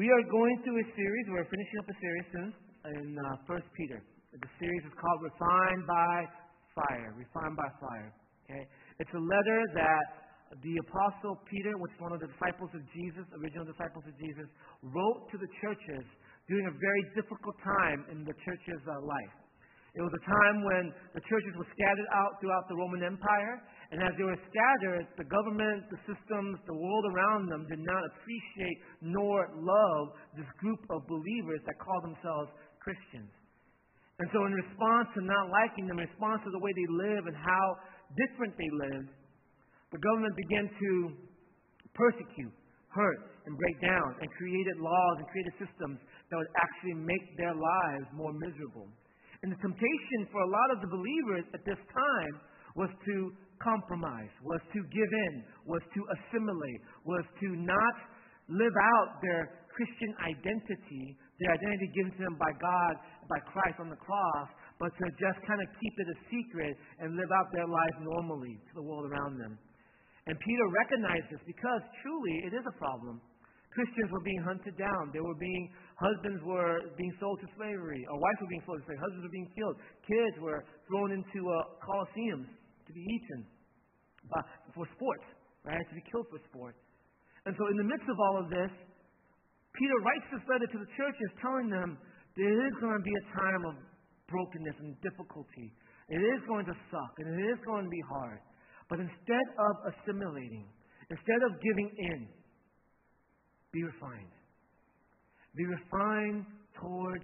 We are going through a series. We're finishing up a series soon in uh, First Peter. The series is called Refined by Fire. Refined by Fire. Okay? It's a letter that the Apostle Peter, which is one of the disciples of Jesus, original disciples of Jesus, wrote to the churches during a very difficult time in the church's uh, life. It was a time when the churches were scattered out throughout the Roman Empire, and as they were scattered, the government, the systems, the world around them did not appreciate nor love this group of believers that call themselves Christians. And so in response to not liking them, in response to the way they live and how different they live, the government began to persecute, hurt, and break down, and created laws and created systems that would actually make their lives more miserable. And the temptation for a lot of the believers at this time was to compromise, was to give in, was to assimilate, was to not live out their Christian identity, their identity given to them by God, by Christ on the cross, but to just kind of keep it a secret and live out their life normally to the world around them. And Peter recognized this because truly it is a problem. Christians were being hunted down. They were being, husbands were being sold to slavery. Or wives were being sold to slavery. Husbands were being killed. Kids were thrown into uh, coliseums to be eaten uh, for sport, right? To be killed for sport. And so in the midst of all of this, Peter writes this letter to the churches telling them there is going to be a time of brokenness and difficulty. It is going to suck and it is going to be hard. But instead of assimilating, instead of giving in, be refined. Be refined towards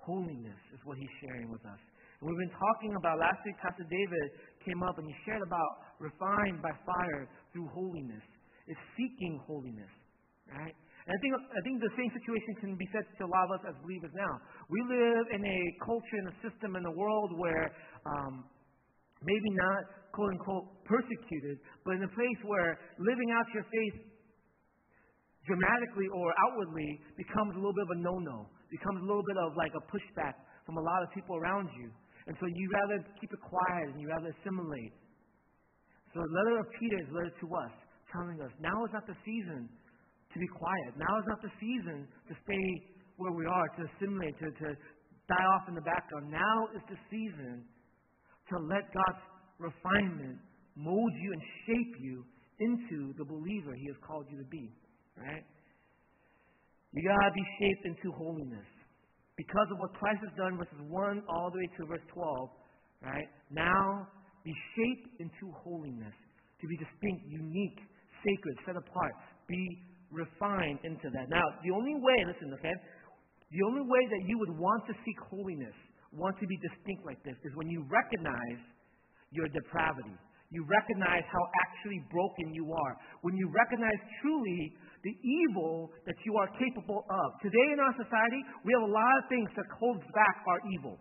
holiness is what he's sharing with us. And we've been talking about, last week Pastor David came up and he shared about refined by fire through holiness. It's seeking holiness, right? And I think, I think the same situation can be said to a lot of us as believers now. We live in a culture and a system in a world where um, maybe not, quote unquote, persecuted, but in a place where living out your faith dramatically or outwardly becomes a little bit of a no-no, becomes a little bit of like a pushback from a lot of people around you. And so you rather keep it quiet and you rather assimilate. So the letter of Peter is a letter to us, telling us now is not the season to be quiet. Now is not the season to stay where we are, to assimilate, to, to die off in the background. Now is the season to let God's refinement mold you and shape you into the believer He has called you to be. Right? You gotta be shaped into holiness. Because of what Christ has done, verses one all the way to verse twelve, right? Now be shaped into holiness, to be distinct, unique, sacred, set apart, be refined into that. Now, the only way, listen, okay, the only way that you would want to seek holiness, want to be distinct like this, is when you recognize your depravity. You recognize how actually broken you are. When you recognize truly the evil that you are capable of. Today in our society, we have a lot of things that holds back our evil.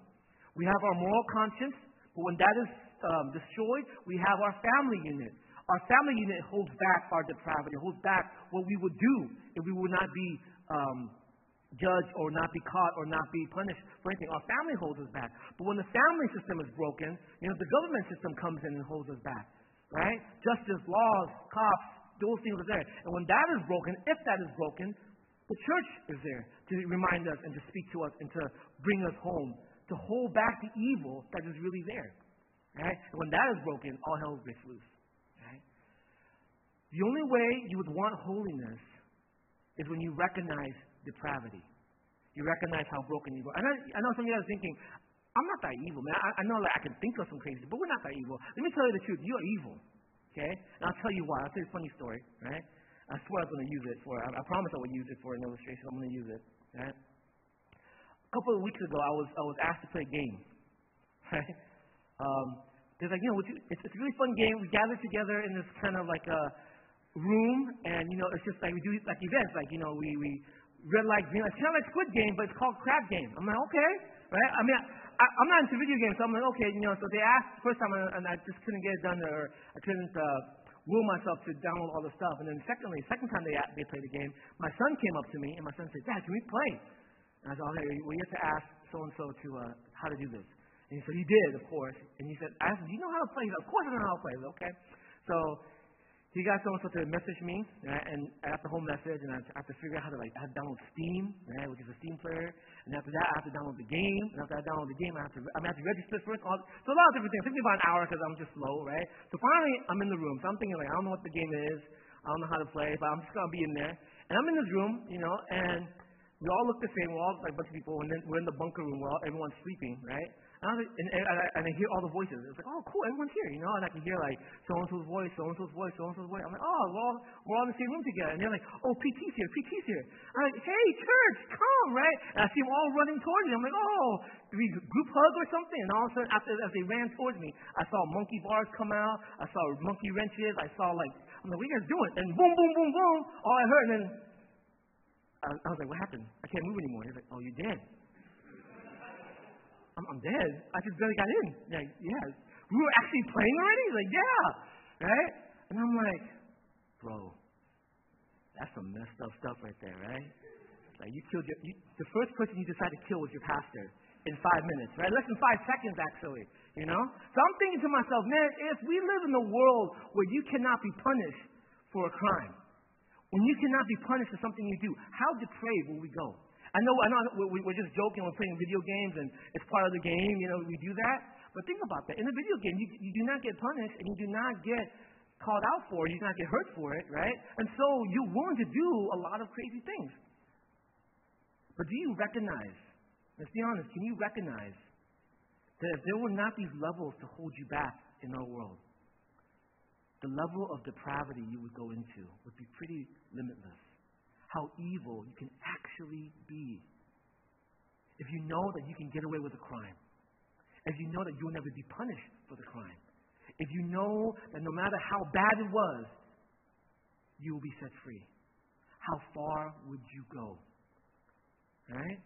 We have our moral conscience, but when that is um, destroyed, we have our family unit. Our family unit holds back our depravity, holds back what we would do if we would not be um, judged or not be caught or not be punished for anything. Our family holds us back. But when the family system is broken, you know, the government system comes in and holds us back, right? Justice, laws, cops, those things are there. And when that is broken, if that is broken, the church is there to remind us and to speak to us and to bring us home, to hold back the evil that is really there, right? And when that is broken, all hell breaks loose, right? The only way you would want holiness is when you recognize depravity. You recognize how broken you are. I know, I know some of you guys are thinking, I'm not that evil, man. I, I know like, I can think of some crazy, but we're not that evil. Let me tell you the truth. You are evil, okay? And I'll tell you why. I'll tell you a funny story, right? I swear I'm going to use it for, I, I promise I will use it for an illustration. I'm going to use it, right? A couple of weeks ago, I was I was asked to play a game, right? Um, they're like, you know, would you, it's, it's a really fun game. We gather together in this kind of like a room, and, you know, it's just like we do like events, like, you know, we, we red light, green light. It's kind of like Squid Game, but it's called Crab Game. I'm like, okay, right? I mean, I, I, I'm not into video games, so I'm like, okay, you know, so they asked the first time, and I just couldn't get it done, or I couldn't uh, will myself to download all the stuff. And then secondly, second time they, they played the game, my son came up to me, and my son said, Dad, can we play? And I said, okay, well, you have to ask so-and-so to uh, how to do this. And he said, he did, of course. And he said, I asked him, do you know how to play? He said, of course I know how to play. I said, okay. So You guys don't want to message me, right? And I got the whole message, and I have to figure out how to like I have to download Steam, right, which is a Steam player. And after that, I have to download the game. And after I download the game, I have to I, mean, I have to register first. All, so a lot of different things. It took me about an hour because I'm just slow, right? So finally, I'm in the room. So I'm thinking like I don't know what the game is, I don't know how to play, but I'm just gonna be in there. And I'm in this room, you know, and we all look the same. We're all like a bunch of people, and then we're in the bunker room where all, everyone's sleeping, right? And I, was like, and, and, I, and I hear all the voices. It's like, oh, cool, everyone's here, you know? And I can hear, like, so-and-so's voice, so-and-so's voice, so-and-so's voice. I'm like, oh, we're all, we're all in the same room together. And they're like, oh, P T's here, P T's here. I'm like, hey, church, come, right? And I see them all running towards me. I'm like, oh, do we group hug or something? And all of a sudden, after, as they ran towards me, I saw monkey bars come out. I saw monkey wrenches. I saw, like, I'm like, what are you guys doing? And boom, boom, boom, boom, all I heard. And then I, I was like, what happened? I can't move anymore. He's like, oh, you're dead. I'm, I'm dead. I just barely got in. Like, yeah. We were actually playing already? He's like, yeah. Right? And I'm like, bro, that's some messed up stuff right there, right? Like, you killed your, you, the first person you decided to kill was your pastor in five minutes, right? Less than five seconds, actually, you know? So I'm thinking to myself, man, if we live in a world where you cannot be punished for a crime, when you cannot be punished for something you do, how depraved will we go? I know, I know we're just joking, we're playing video games, and it's part of the game, you know, we do that. But think about that. In a video game, you, you do not get punished, and you do not get called out for it. You do not get hurt for it, right? And so you're willing to do a lot of crazy things. But do you recognize, let's be honest, can you recognize that if there were not these levels to hold you back in our world, the level of depravity you would go into would be pretty limitless? How evil you can actually be. If you know that you can get away with a crime, if you know that you'll never be punished for the crime, if you know that no matter how bad it was, you will be set free, how far would you go? Right?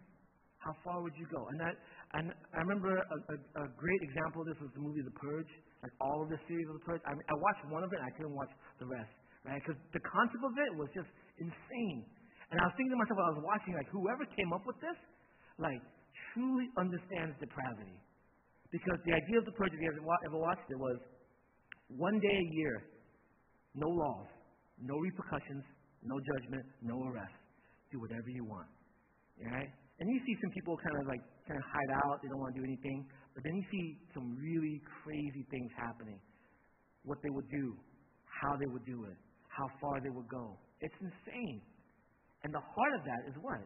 How far would you go? And that, and I remember a, a, a great example of this was the movie The Purge, like all of the series of The Purge. I, mean, I watched one of it and I couldn't watch the rest. Right? Because the concept of it was just insane. And I was thinking to myself while I was watching, like, whoever came up with this, like, truly understands depravity. Because the idea of the purge, if you ever watched it, was one day a year, no laws, no repercussions, no judgment, no arrest. Do whatever you want. Right? And you see some people kind of, like, kind of hide out. They don't want to do anything. But then you see some really crazy things happening. What they would do, how they would do it, how far they would go. It's insane. And the heart of that is what?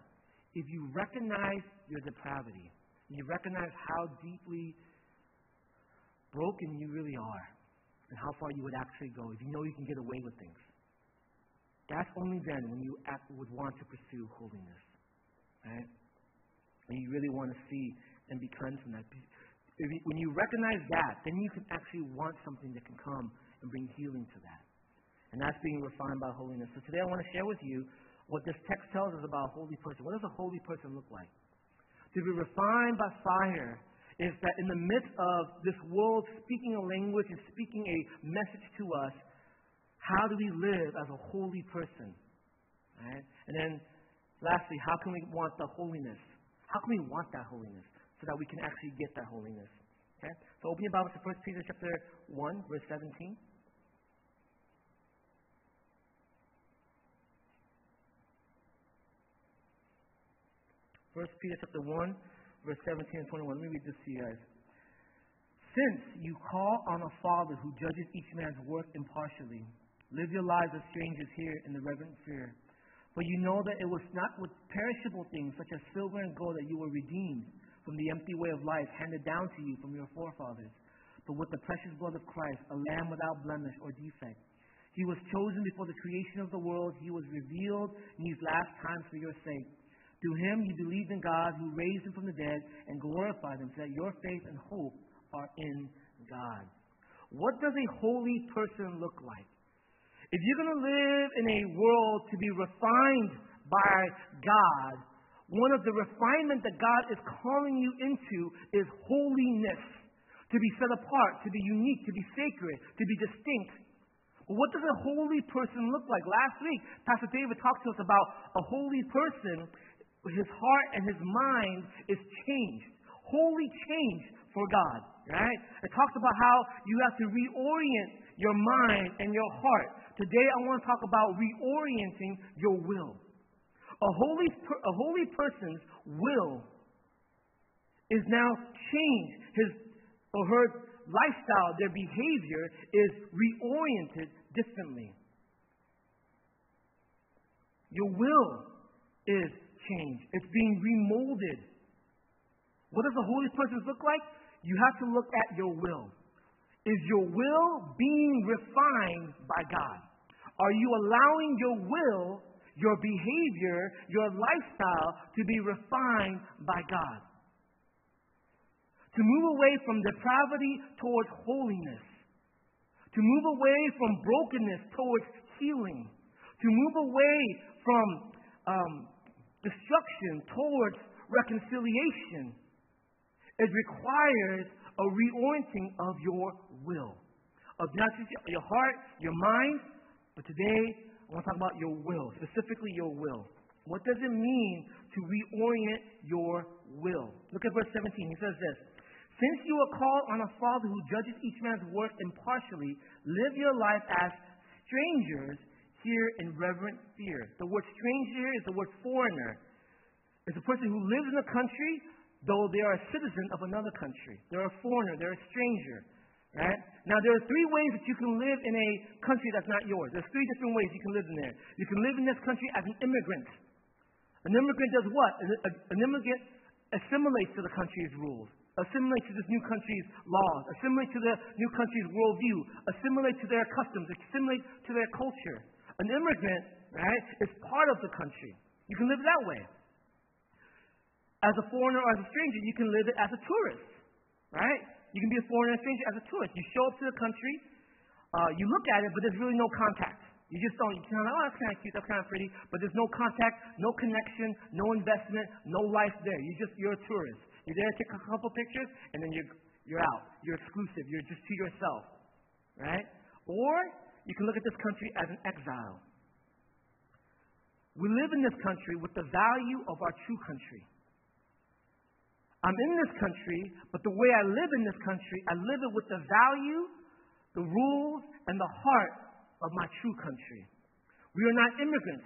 If you recognize your depravity, you recognize how deeply broken you really are and how far you would actually go if you know you can get away with things. That's only then when you act, would want to pursue holiness. Right? When you really want to see and be cleansed from that. If you, when you recognize that, then you can actually want something that can come and bring healing to that. And that's being refined by holiness. So today I want to share with you what this text tells us about a holy person. What does a holy person look like? To be refined by fire is that in the midst of this world speaking a language and speaking a message to us, how do we live as a holy person? Right? And then lastly, how can we want the holiness? How can we want that holiness so that we can actually get that holiness? Okay? So open your Bible to First Peter chapter one, verse seventeen. First Peter chapter one, verse seventeen and twenty-one. Let me read this to you guys. Since you call on a Father who judges each man's work impartially, live your lives as strangers here in the reverent fear. For you know that it was not with perishable things such as silver and gold that you were redeemed from the empty way of life handed down to you from your forefathers, but with the precious blood of Christ, a lamb without blemish or defect. He was chosen before the creation of the world. He was revealed in these last times for your sake. Through him you believed in God who raised him from the dead and glorified him so that your faith and hope are in God. What does a holy person look like? If you're going to live in a world to be refined by God, one of the refinement that God is calling you into is holiness. To be set apart, to be unique, to be sacred, to be distinct. What does a holy person look like? Last week, Pastor David talked to us about a holy person. His heart and his mind is changed, wholly changed for God, right? It talks about how you have to reorient your mind and your heart Today I want to talk about reorienting your will. A holy, per, a holy person's will is now changed. His or her lifestyle, their behavior is reoriented differently. Your will is changed. It's being remolded. What does a holy person look like? You have to look at your will. Is your will being refined by God? Are you allowing your will, your behavior, your lifestyle to be refined by God? To move away from depravity towards holiness. To move away from brokenness towards healing. To move away from um, destruction towards reconciliation. It requires a reorienting of your will. Of not just your heart, your mind, but today I want to talk about your will, specifically your will. What does it mean to reorient your will? Look at verse seventeen. He says this. Since you are called on a Father who judges each man's work impartially, live your life as strangers here in reverent fear. The word stranger here is the word foreigner. It's a person who lives in a country, though they are a citizen of another country. They're a foreigner. They're a stranger. Right? Now, there are three ways that you can live in a country that's not yours. There's three different ways you can live in there. You can live in this country as an immigrant. An immigrant does what? An immigrant assimilates to the country's rules, assimilates to this new country's laws, assimilates to the new country's worldview, assimilates to their customs, assimilates to their culture. An immigrant, right, is part of the country. You can live that way. As a foreigner or as a stranger, you can live it as a tourist, right? You can be a foreigner or a stranger as a tourist. You show up to the country, uh, you look at it, but there's really no contact. You just don't, you kind of, oh, that's kind of cute, that's kind of pretty, but there's no contact, no connection, no investment, no life there. You just, you're a tourist. You're there to take a couple pictures, and then you're, you're out. You're exclusive. You're just to yourself, right? Or you can look at this country as an exile. We live in this country with the value of our true country. I'm in this country, but the way I live in this country, I live it with the value, the rules, and the heart of my true country. We are not immigrants.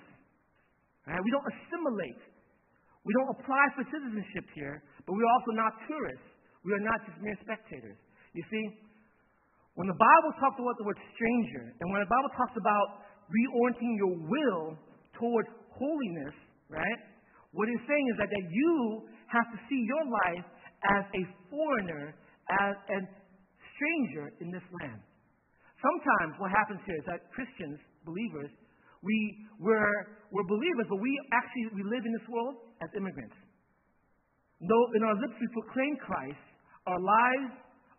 Right? We don't assimilate. We don't apply for citizenship here, but we are also not tourists. We are not just mere spectators. You see, when the Bible talks about the word stranger, and when the Bible talks about reorienting your will towards holiness, right? What it's saying is that, that you have to see your life as a foreigner, as a stranger in this land. Sometimes what happens here is that Christians, believers, we, we're, we're believers, but we actually we live in this world as immigrants. Though in our lips we proclaim Christ, our lives,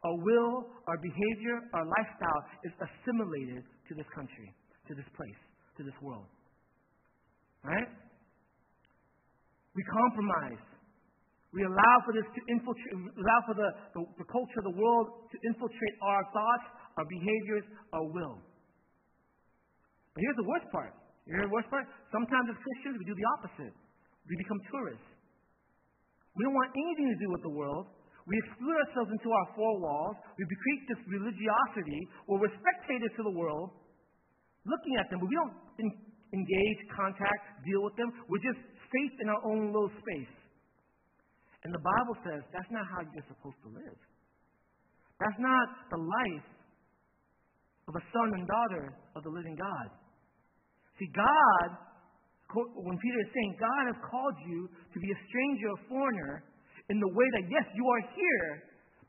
our will, our behavior, our lifestyle is assimilated to this country, to this place, to this world. Right? We compromise. We allow for this to infiltrate, allow for the, the, the culture, the world to infiltrate our thoughts, our behaviors, our will. But here's the worst part. You hear the worst part? Sometimes as Christians, we do the opposite. We become tourists. We don't want anything to do with the world. We exclude ourselves into our four walls. We create this religiosity where we're spectators to the world, looking at them, but we don't in, engage, contact, deal with them. We're just safe in our own little space. And the Bible says that's not how you're supposed to live. That's not the life of a son and daughter of the living God. See, God, when Peter is saying, God has called you to be a stranger, a foreigner, in the way that, yes, you are here,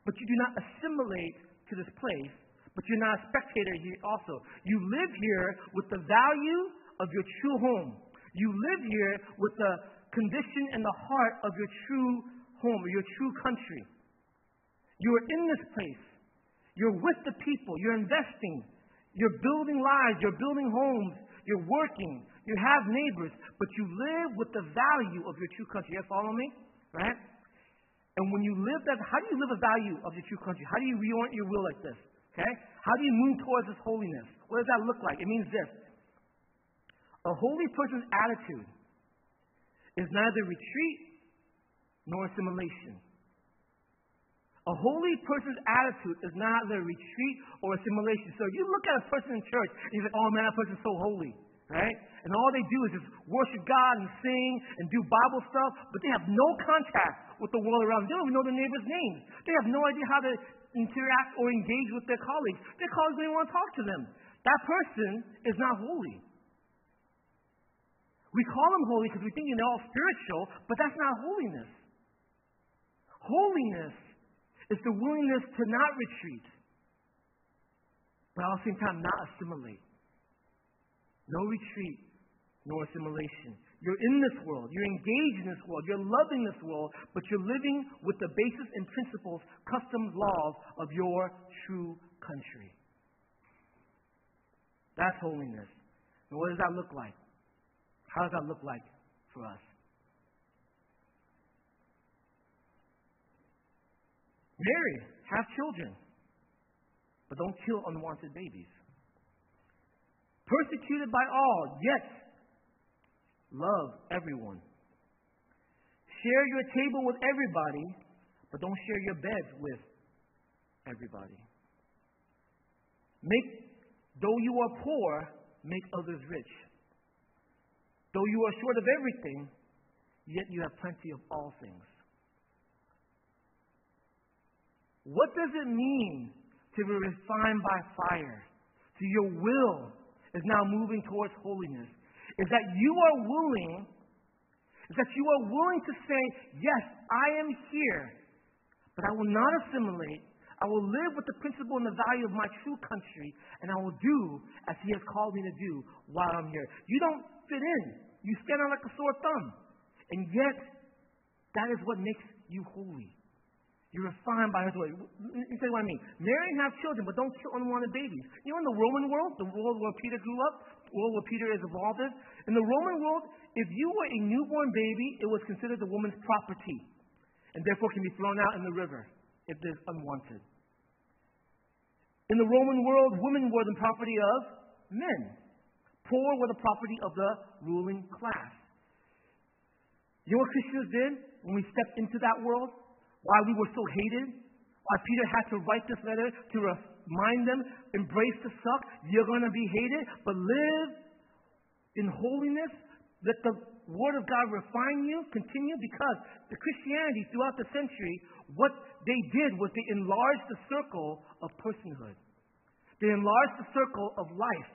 but you do not assimilate to this place, but you're not a spectator here also. You live here with the value of your true home. You live here with the condition and the heart of your true home, or your true country. You are in this place. You're with the people. You're investing. You're building lives. You're building homes. You're working. You have neighbors. But you live with the value of your true country. You follow me? Right? And when you live that, how do you live the value of your true country? How do you reorient your will like this? Okay? How do you move towards this holiness? What does that look like? It means this. A holy person's attitude is neither retreat nor assimilation. A holy person's attitude is not their retreat or assimilation. So you look at a person in church and you say, oh man, that person's so holy, right? And all they do is just worship God and sing and do Bible stuff, but they have no contact with the world around them. They don't even know their neighbors' names. They have no idea how to interact or engage with their colleagues. Their colleagues don't even want to talk to them. That person is not holy. We call them holy because we think they're all spiritual, but that's not holiness. Holiness is the willingness to not retreat, but at the same time not assimilate. No retreat, no assimilation. You're in this world. You're engaged in this world. You're loving this world, but you're living with the basis and principles, customs, laws of your true country. That's holiness. And what does that look like? How does that look like for us? Marry, have children, but don't kill unwanted babies. Persecuted by all, yet love everyone. Share your table with everybody, but don't share your bed with everybody. Make, though you are poor, make others rich. Though you are short of everything, yet you have plenty of all things. What does it mean to be refined by fire? So your will is now moving towards holiness. Is that you are willing, is that you are willing to say, yes, I am here, but I will not assimilate. I will live with the principle and the value of my true country, and I will do as he has called me to do while I'm here. You don't fit in. You stand out like a sore thumb. And yet, that is what makes you holy. You're refined by his way. You say what I mean. Marry and have children, but don't kill unwanted babies. You know, in the Roman world, the world where Peter grew up, the world where Peter is involved in, in the Roman world, if you were a newborn baby, it was considered the woman's property, and therefore can be thrown out in the river if it is unwanted. In the Roman world, women were the property of men. Poor were the property of the ruling class. You know what Christians did when we stepped into that world? Why we were so hated, why Peter had to write this letter to remind them, embrace the suck, you're going to be hated, but live in holiness, let the word of God refine you, continue, because the Christianity throughout the century, what they did was they enlarged the circle of personhood. They enlarged the circle of life.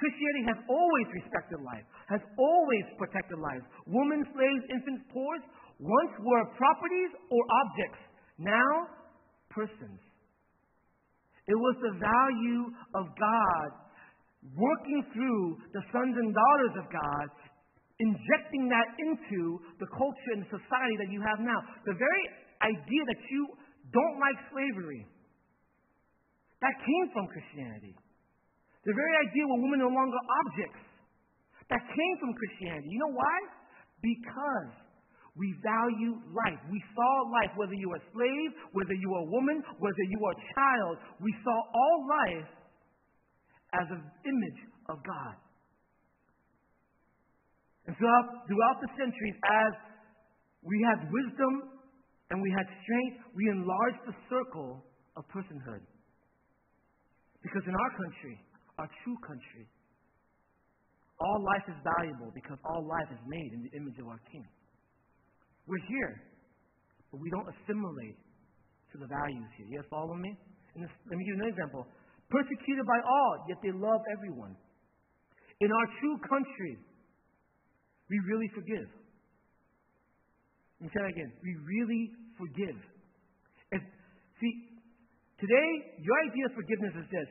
Christianity has always respected life, has always protected life. Women, slaves, infants, poor, once were properties or objects, now persons. It was the value of God working through the sons and daughters of God, injecting that into the culture and society that you have now. The very idea that you don't like slavery, that came from Christianity. The very idea where women are no longer objects, that came from Christianity. You know why? Because we value life. We saw life, whether you are a slave, whether you are a woman, whether you are a child. We saw all life as an image of God. And throughout, throughout the centuries, as we had wisdom and we had strength, we enlarged the circle of personhood. Because in our country, our true country, all life is valuable because all life is made in the image of our King. We're here, but we don't assimilate to the values here. You guys follow me? And this, let me give you another example. Persecuted by all, yet they love everyone. In our true country, we really forgive. Let me say that again. We really forgive. If, see, today, your idea of forgiveness is this.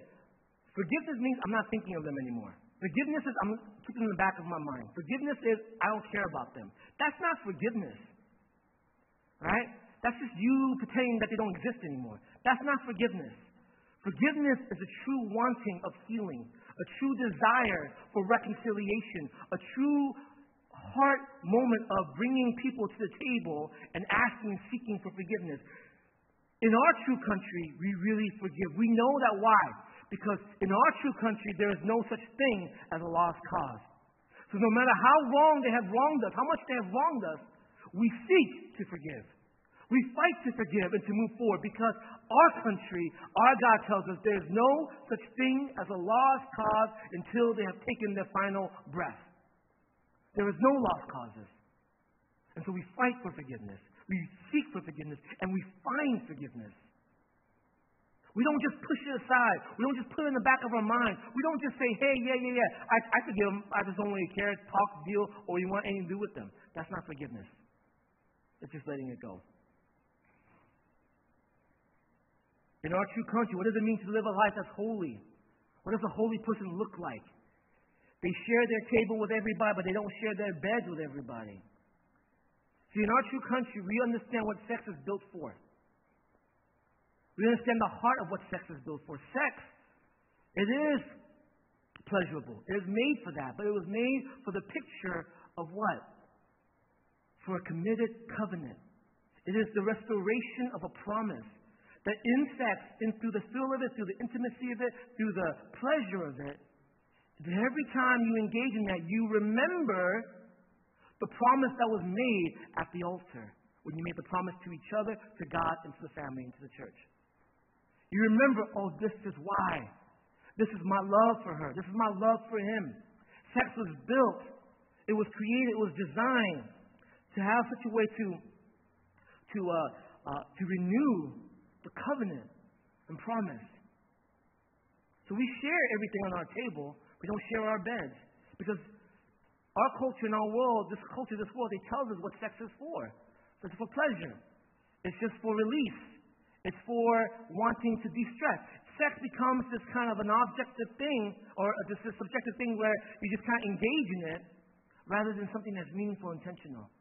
Forgiveness means I'm not thinking of them anymore. Forgiveness is I'm keeping them in the back of my mind. Forgiveness is I don't care about them. That's not forgiveness. Right? That's just you pretending that they don't exist anymore. That's not forgiveness. Forgiveness is a true wanting of healing, a true desire for reconciliation, a true heart moment of bringing people to the table and asking and seeking for forgiveness. In our true country, we really forgive. We know that why? Because in our true country, there is no such thing as a lost cause. So no matter how wrong they have wronged us, how much they have wronged us, we seek to forgive. We fight to forgive and to move forward because our country, our God tells us there's no such thing as a lost cause until they have taken their final breath. There is no lost causes. And so we fight for forgiveness. We seek for forgiveness and we find forgiveness. We don't just push it aside. We don't just put it in the back of our mind. We don't just say, hey, yeah, yeah, yeah, I, I forgive them. I just don't really care, talk, deal, or you want anything to do with them. That's not forgiveness. It's just letting it go. In our true country, what does it mean to live a life that's holy? What does a holy person look like? They share their table with everybody, but they don't share their bed with everybody. See, in our true country, we understand what sex is built for. We understand the heart of what sex is built for. Sex, it is pleasurable. It is made for that. But it was made for the picture of what? For a committed covenant. It is the restoration of a promise. That in sex, in, through the thrill of it, through the intimacy of it, through the pleasure of it, that every time you engage in that, you remember the promise that was made at the altar. When you made the promise to each other, to God, and to the family, and to the church. You remember, oh, this is why. This is my love for her. This is my love for him. Sex was built. It was created. It was designed to have such a way to, to, uh, uh, to renew the covenant and promise. So we share everything on our table. We don't share our beds. Because our culture and our world, this culture, this world, it tells us what sex is for. It's for pleasure. It's just for release. It's for wanting to de-stress. Sex becomes this kind of an objective thing, or this subjective thing where you just kind of engage in it, rather than something that's meaningful, intentional,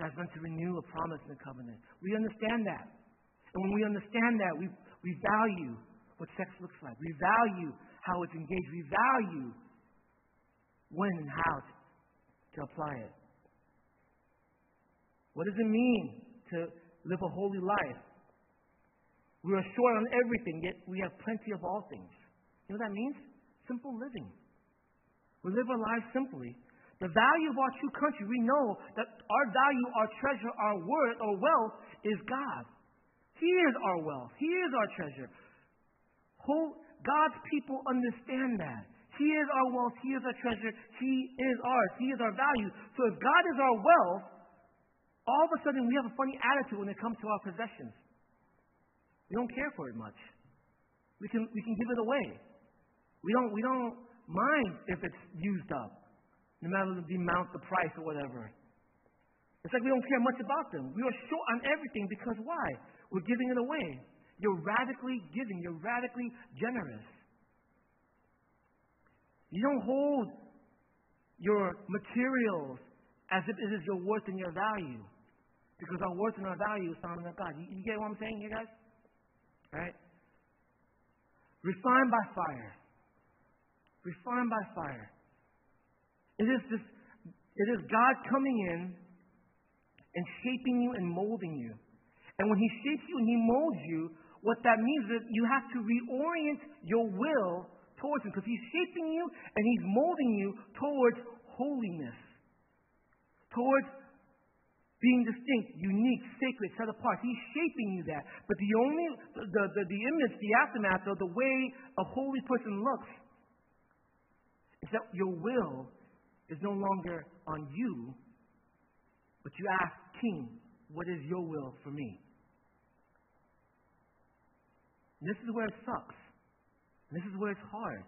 that's meant to renew a promise and a covenant. We understand that. And when we understand that, we, we value what sex looks like. We value how it's engaged. We value when and how to apply it. What does it mean to live a holy life? We are short on everything, yet we have plenty of all things. You know what that means? Simple living. We live our lives simply. The value of our true country, we know that our value, our treasure, our worth, our wealth is God. He is our wealth. He is our treasure. Whole, God's people understand that. He is our wealth. He is our treasure. He is ours. He is our value. So if God is our wealth, all of a sudden we have a funny attitude when it comes to our possessions. We don't care for it much. We can we can give it away. We don't we don't mind if it's used up, no matter the amount, the price, or whatever. It's like we don't care much about them. We are short on everything because why? We're giving it away. You're radically giving. You're radically generous. You don't hold your materials as if it is your worth and your value. Because our worth and our value is found in our God. You, you get what I'm saying here, guys? Right? Refined by fire. Refined by fire. It is this. It is God coming in and shaping you and molding you. And when he shapes you and he molds you, what that means is you have to reorient your will towards him. Because he's shaping you and he's molding you towards holiness. Towards being distinct, unique, sacred, set apart. He's shaping you that. But the only, the, the, the image, the aftermath of the way a holy person looks is that your will is no longer on you, but you ask, King, what is your will for me? And this is where it sucks. And this is where it's hard.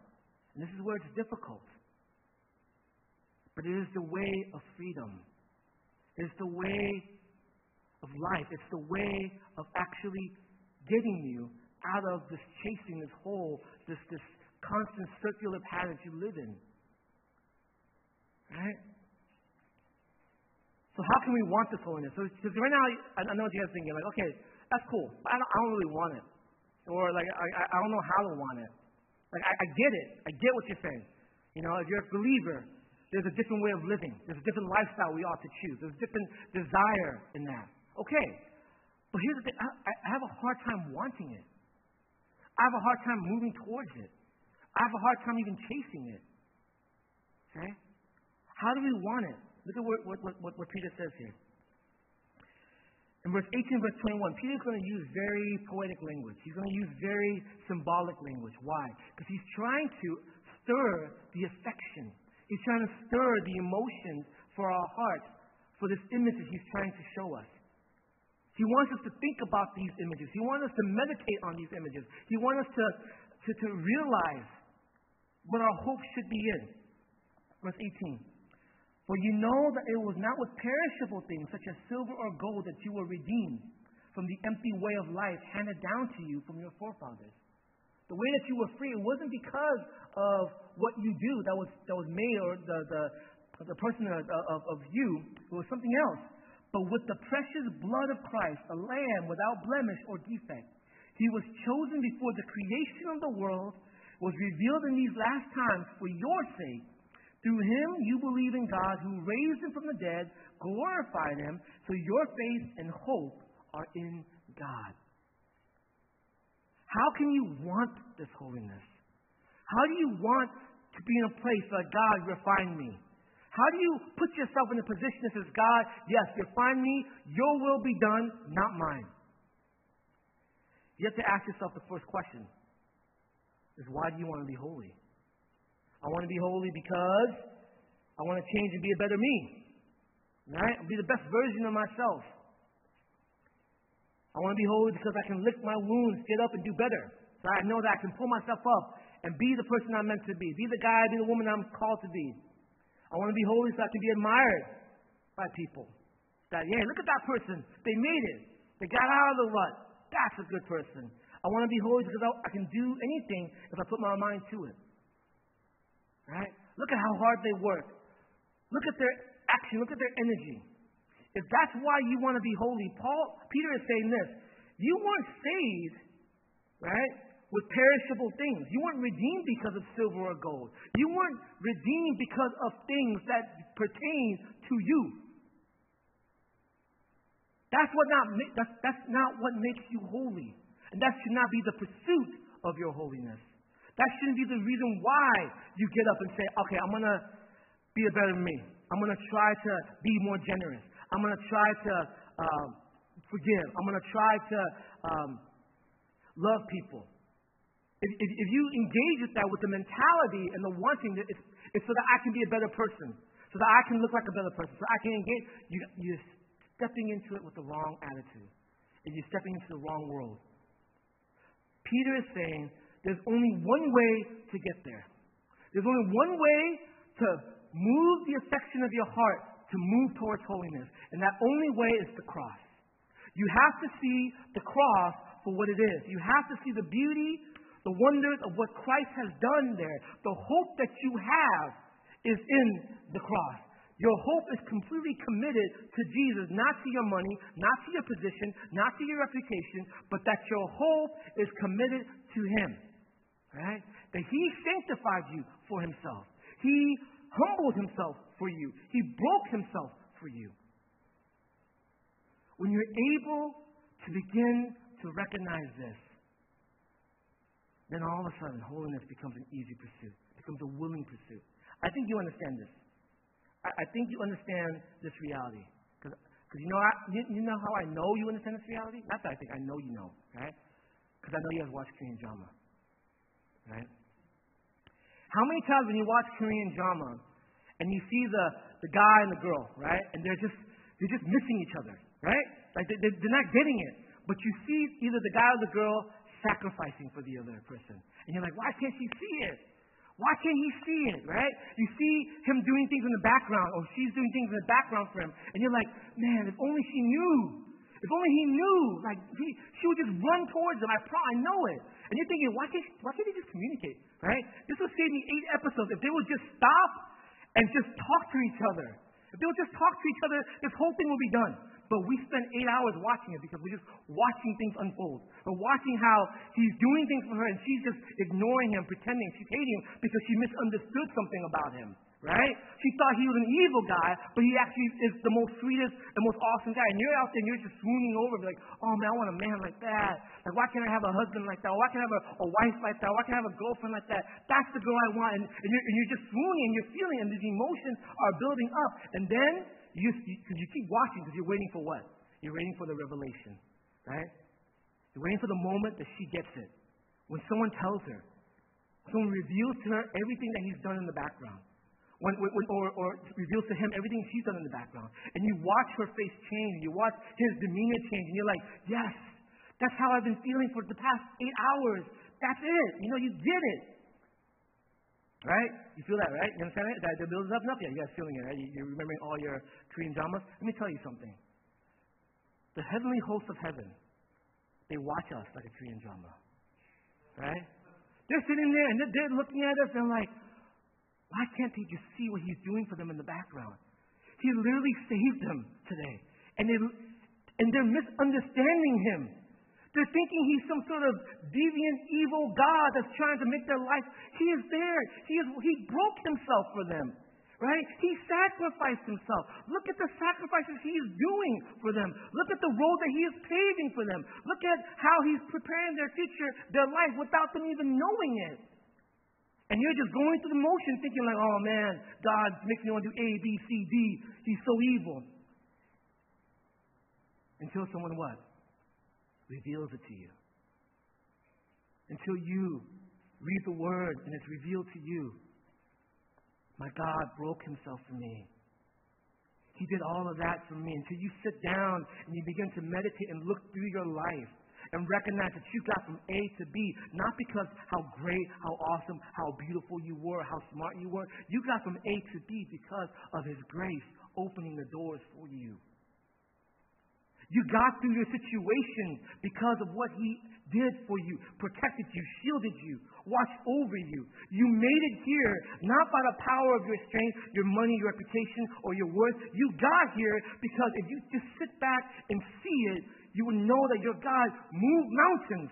And this is where it's difficult. But it is the way of freedom. It's the way of life. It's the way of actually getting you out of this chasing, this hole, this, this constant circular pattern you live in. Right? So how can we want this holiness? So because right now, I, I know what you guys are thinking. Like, okay, that's cool, but I don't, I don't really want it. Or like, I, I don't know how to want it. Like, I, I get it. I get what you're saying. You know, if you're a believer, there's a different way of living. There's a different lifestyle we ought to choose. There's a different desire in that. Okay. But here's the thing. I, I have a hard time wanting it. I have a hard time moving towards it. I have a hard time even chasing it. Okay? How do we want it? Look at what, what, what, what Peter says here. In verse eighteen, verse twenty-one, Peter's going to use very poetic language. He's going to use very symbolic language. Why? Because he's trying to stir the affection. He's trying to stir the emotions for our hearts, for this image that he's trying to show us. He wants us to think about these images. He wants us to meditate on these images. He wants us to, to, to realize what our hope should be in. Verse eighteen. For you know that it was not with perishable things such as silver or gold that you were redeemed from the empty way of life handed down to you from your forefathers. The way that you were free, it wasn't because of what you do that was that was made or the the, the person of, of, of you. It was something else. But with the precious blood of Christ, a lamb without blemish or defect, he was chosen before the creation of the world, was revealed in these last times for your sake. Through him you believe in God who raised him from the dead, glorified him, so your faith and hope are in God. How can you want this holiness? How do you want to be in a place like, God, refine me? How do you put yourself in a position that says, God, yes, refine me, your will be done, not mine? You have to ask yourself the first question, is why do you want to be holy? I want to be holy because I want to change and be a better me. Right? I'll be the best version of myself. I want to be holy because I can lick my wounds, get up, and do better. So I know that I can pull myself up and be the person I'm meant to be. Be the guy, be the woman I'm called to be. I want to be holy so I can be admired by people. That, yeah, look at that person. They made it. They got out of the rut. That's a good person. I want to be holy because I, I can do anything if I put my mind to it. Right? Look at how hard they work. Look at their action. Look at their energy. If that's why you want to be holy, Paul, Peter is saying this. You weren't saved, right, with perishable things. You weren't redeemed because of silver or gold. You weren't redeemed because of things that pertain to you. That's what not, that's, that's not what makes you holy. And that should not be the pursuit of your holiness. That shouldn't be the reason why you get up and say, okay, I'm going to be a better me. I'm going to try to be more generous. I'm going to try to um, forgive. I'm going to try to um, love people. If, if, if you engage with that with the mentality and the wanting, it's, it's so that I can be a better person, so that I can look like a better person, so I can engage. You, you're stepping into it with the wrong attitude, and you're stepping into the wrong world. Peter is saying, there's only one way to get there. There's only one way to move the affection of your heart to move towards holiness. And that only way is the cross. You have to see the cross for what it is. You have to see the beauty, the wonders of what Christ has done there. The hope that you have is in the cross. Your hope is completely committed to Jesus, not to your money, not to your position, not to your reputation, but that your hope is committed to him. Right? That he sanctified you for himself. He humbled himself for you. He broke himself for you. When you're able to begin to recognize this, then all of a sudden holiness becomes an easy pursuit, becomes a willing pursuit. I think you understand this. I, I think you understand this reality. Because you know I, you, you know how I know you understand this reality? Not that I think, I know you know, right? Because I know you guys watch Korean drama. Right? How many times when you watch Korean drama and you see the, the guy and the girl, right? And they're just they're just missing each other, right? Like they, they're not getting it. But you see either the guy or the girl sacrificing for the other person, and you're like, why can't she see it? Why can't he see it, right? You see him doing things in the background, or she's doing things in the background for him, and you're like, man, if only she knew. If only he knew. Like he, she would just run towards him. I pro- I know it. And you're thinking, why can't, why can't they just communicate, right? This would save me eight episodes if they would just stop and just talk to each other. If they would just talk to each other, this whole thing would be done. But we spend eight hours watching it because we're just watching things unfold. We're watching how he's doing things for her and she's just ignoring him, pretending she's hating him because she misunderstood something about him, right? She thought he was an evil guy, but he actually is the most sweetest and most awesome guy. And you're out there and you're just swooning over, like, oh man, I want a man like that. Like, why can't I have a husband like that? Why can't I have a, a wife like that? Why can't I have a girlfriend like that? That's the girl I want. And, and, you're, and you're just swooning and you're feeling and these emotions are building up. And then, because you, you, you keep watching because you're waiting for what? You're waiting for the revelation, right? You're waiting for the moment that she gets it. When someone tells her, someone reveals to her everything that he's done in the background, when, when, or, or reveals to him everything she's done in the background, and you watch her face change, you watch his demeanor change, and you're like, yes, that's how I've been feeling for the past eight hours. That's it. You know, you did it. Right? You feel that, right? You understand it? That, that builds up enough? Yeah, you guys feeling it, right? You, you're remembering all your Korean dramas. Let me tell you something. The heavenly hosts of heaven, they watch us like a Korean drama. Right? They're sitting there and they're, they're looking at us and like, why can't they just see what he's doing for them in the background? He literally saved them today. And, they, and they're misunderstanding him. They're thinking he's some sort of deviant, evil God that's trying to make their life. He is there. He, is, he broke himself for them. Right? He sacrificed himself. Look at the sacrifices he is doing for them. Look at the road that he is paving for them. Look at how he's preparing their future, their life, without them even knowing it. And you're just going through the motion thinking like, oh man, God makes me want to do A, B, C, D. He's so evil. Until someone what? Reveals it to you. Until you read the word and it's revealed to you. My God broke himself for me. He did all of that for me. Until you sit down and you begin to meditate and look through your life and recognize that you got from A to B, not because how great, how awesome, how beautiful you were, how smart you were. You got from A to B because of his grace opening the doors for you. You got through your situation because of what he did for you, protected you, shielded you, watched over you. You made it here, not by the power of your strength, your money, your reputation, or your worth. You got here because if you just sit back and see it, you would know that your God moved mountains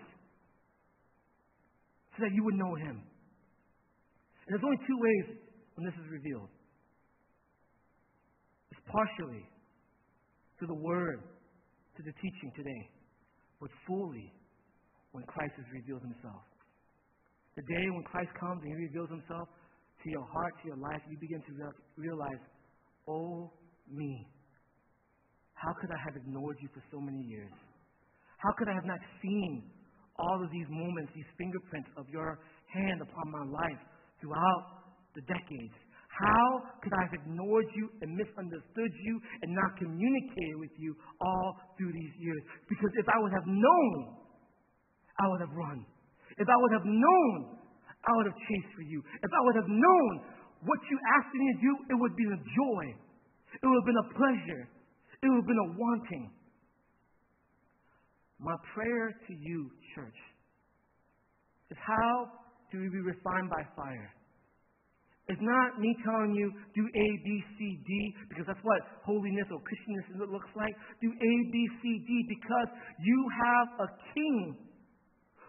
so that you would know him. And there's only two ways when this is revealed. It's partially through the word, to the teaching today, but fully when Christ has revealed himself. The day when Christ comes and he reveals himself to your heart, to your life, you begin to realize, oh me, how could I have ignored you for so many years? How could I have not seen all of these moments, these fingerprints of your hand upon my life throughout the decades? How could I have ignored you and misunderstood you and not communicated with you all through these years? Because if I would have known, I would have run. If I would have known, I would have chased for you. If I would have known what you asked me to do, it would have been a joy. It would have been a pleasure. It would have been a wanting. My prayer to you, church, is how do we be refined by fire? It's not me telling you, do A, B, C, D, because that's what holiness or Christianism looks like. Do A, B, C, D, because you have a king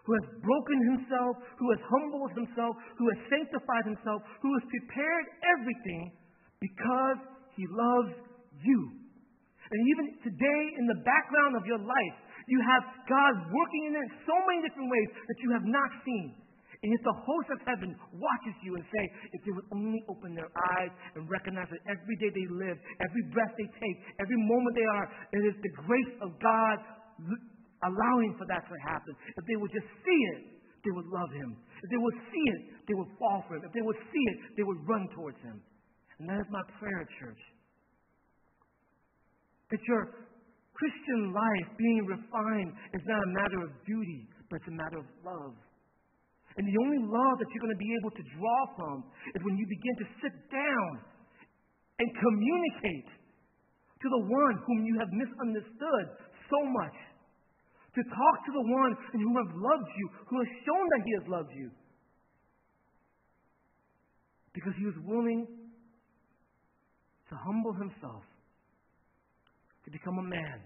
who has broken himself, who has humbled himself, who has sanctified himself, who has prepared everything because he loves you. And even today, in the background of your life, you have God working in it so many different ways that you have not seen. And if the host of heaven watches you and say, if they would only open their eyes and recognize that every day they live, every breath they take, every moment they are, it is the grace of God allowing for that to happen. If they would just see it, they would love him. If they would see it, they would fall for him. If they would see it, they would run towards him. And that is my prayer, church. That your Christian life being refined is not a matter of duty, but it's a matter of love. And the only love that you're going to be able to draw from is when you begin to sit down and communicate to the one whom you have misunderstood so much. To talk to the one who has loved you, who has shown that he has loved you. Because he was willing to humble himself, to become a man,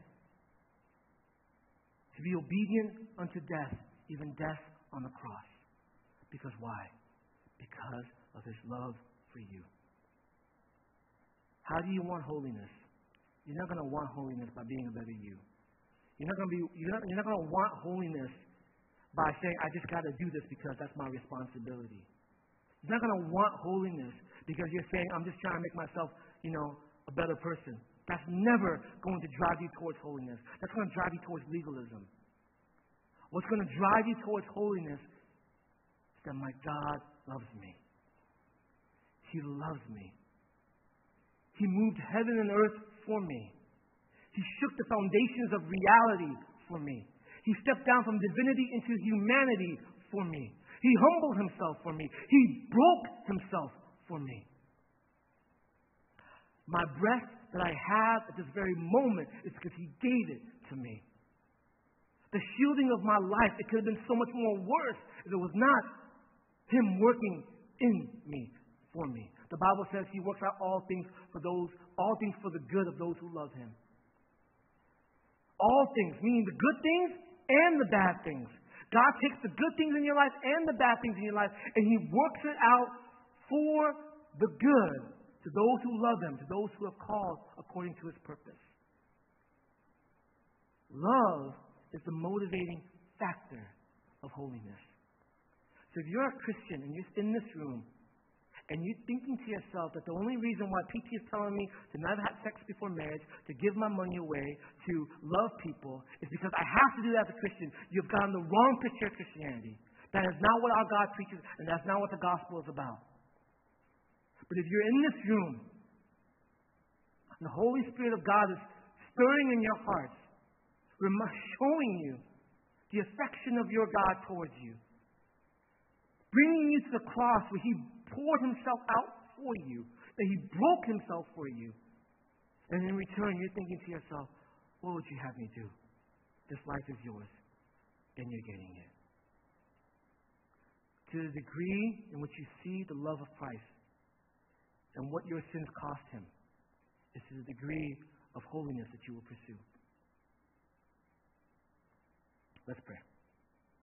to be obedient unto death, even death on the cross. Because why? Because of his love for you. How do you want holiness? You're not going to want holiness by being a better you. You're not going to be. You're not, you're not going to want holiness by saying, I just got to do this because that's my responsibility. You're not going to want holiness because you're saying, I'm just trying to make myself, you know, a better person. That's never going to drive you towards holiness. That's going to drive you towards legalism. What's going to drive you towards holiness is that my God loves me. He loves me. He moved heaven and earth for me. He shook the foundations of reality for me. He stepped down from divinity into humanity for me. He humbled himself for me. He broke himself for me. My breath that I have at this very moment is because he gave it to me. The shielding of my life, it could have been so much more worse if it was not him working in me, for me. The Bible says he works out all things for those, all things for the good of those who love him. All things, meaning the good things and the bad things. God takes the good things in your life and the bad things in your life, and he works it out for the good to those who love him, to those who are called according to his purpose. Love is the motivating factor of holiness. So if you're a Christian and you're in this room, and you're thinking to yourself that the only reason why P T is telling me to not have sex before marriage, to give my money away, to love people, is because I have to do that as a Christian. You've gotten the wrong picture of Christianity. That is not what our God preaches, and that's not what the gospel is about. But if you're in this room, and the Holy Spirit of God is stirring in your hearts, showing you the affection of your God towards you, bringing you to the cross where he poured himself out for you, that he broke himself for you. And in return, you're thinking to yourself, what would you have me do? This life is yours, and you're getting it. To the degree in which you see the love of Christ and what your sins cost him, is to the degree of holiness that you will pursue. Let's pray.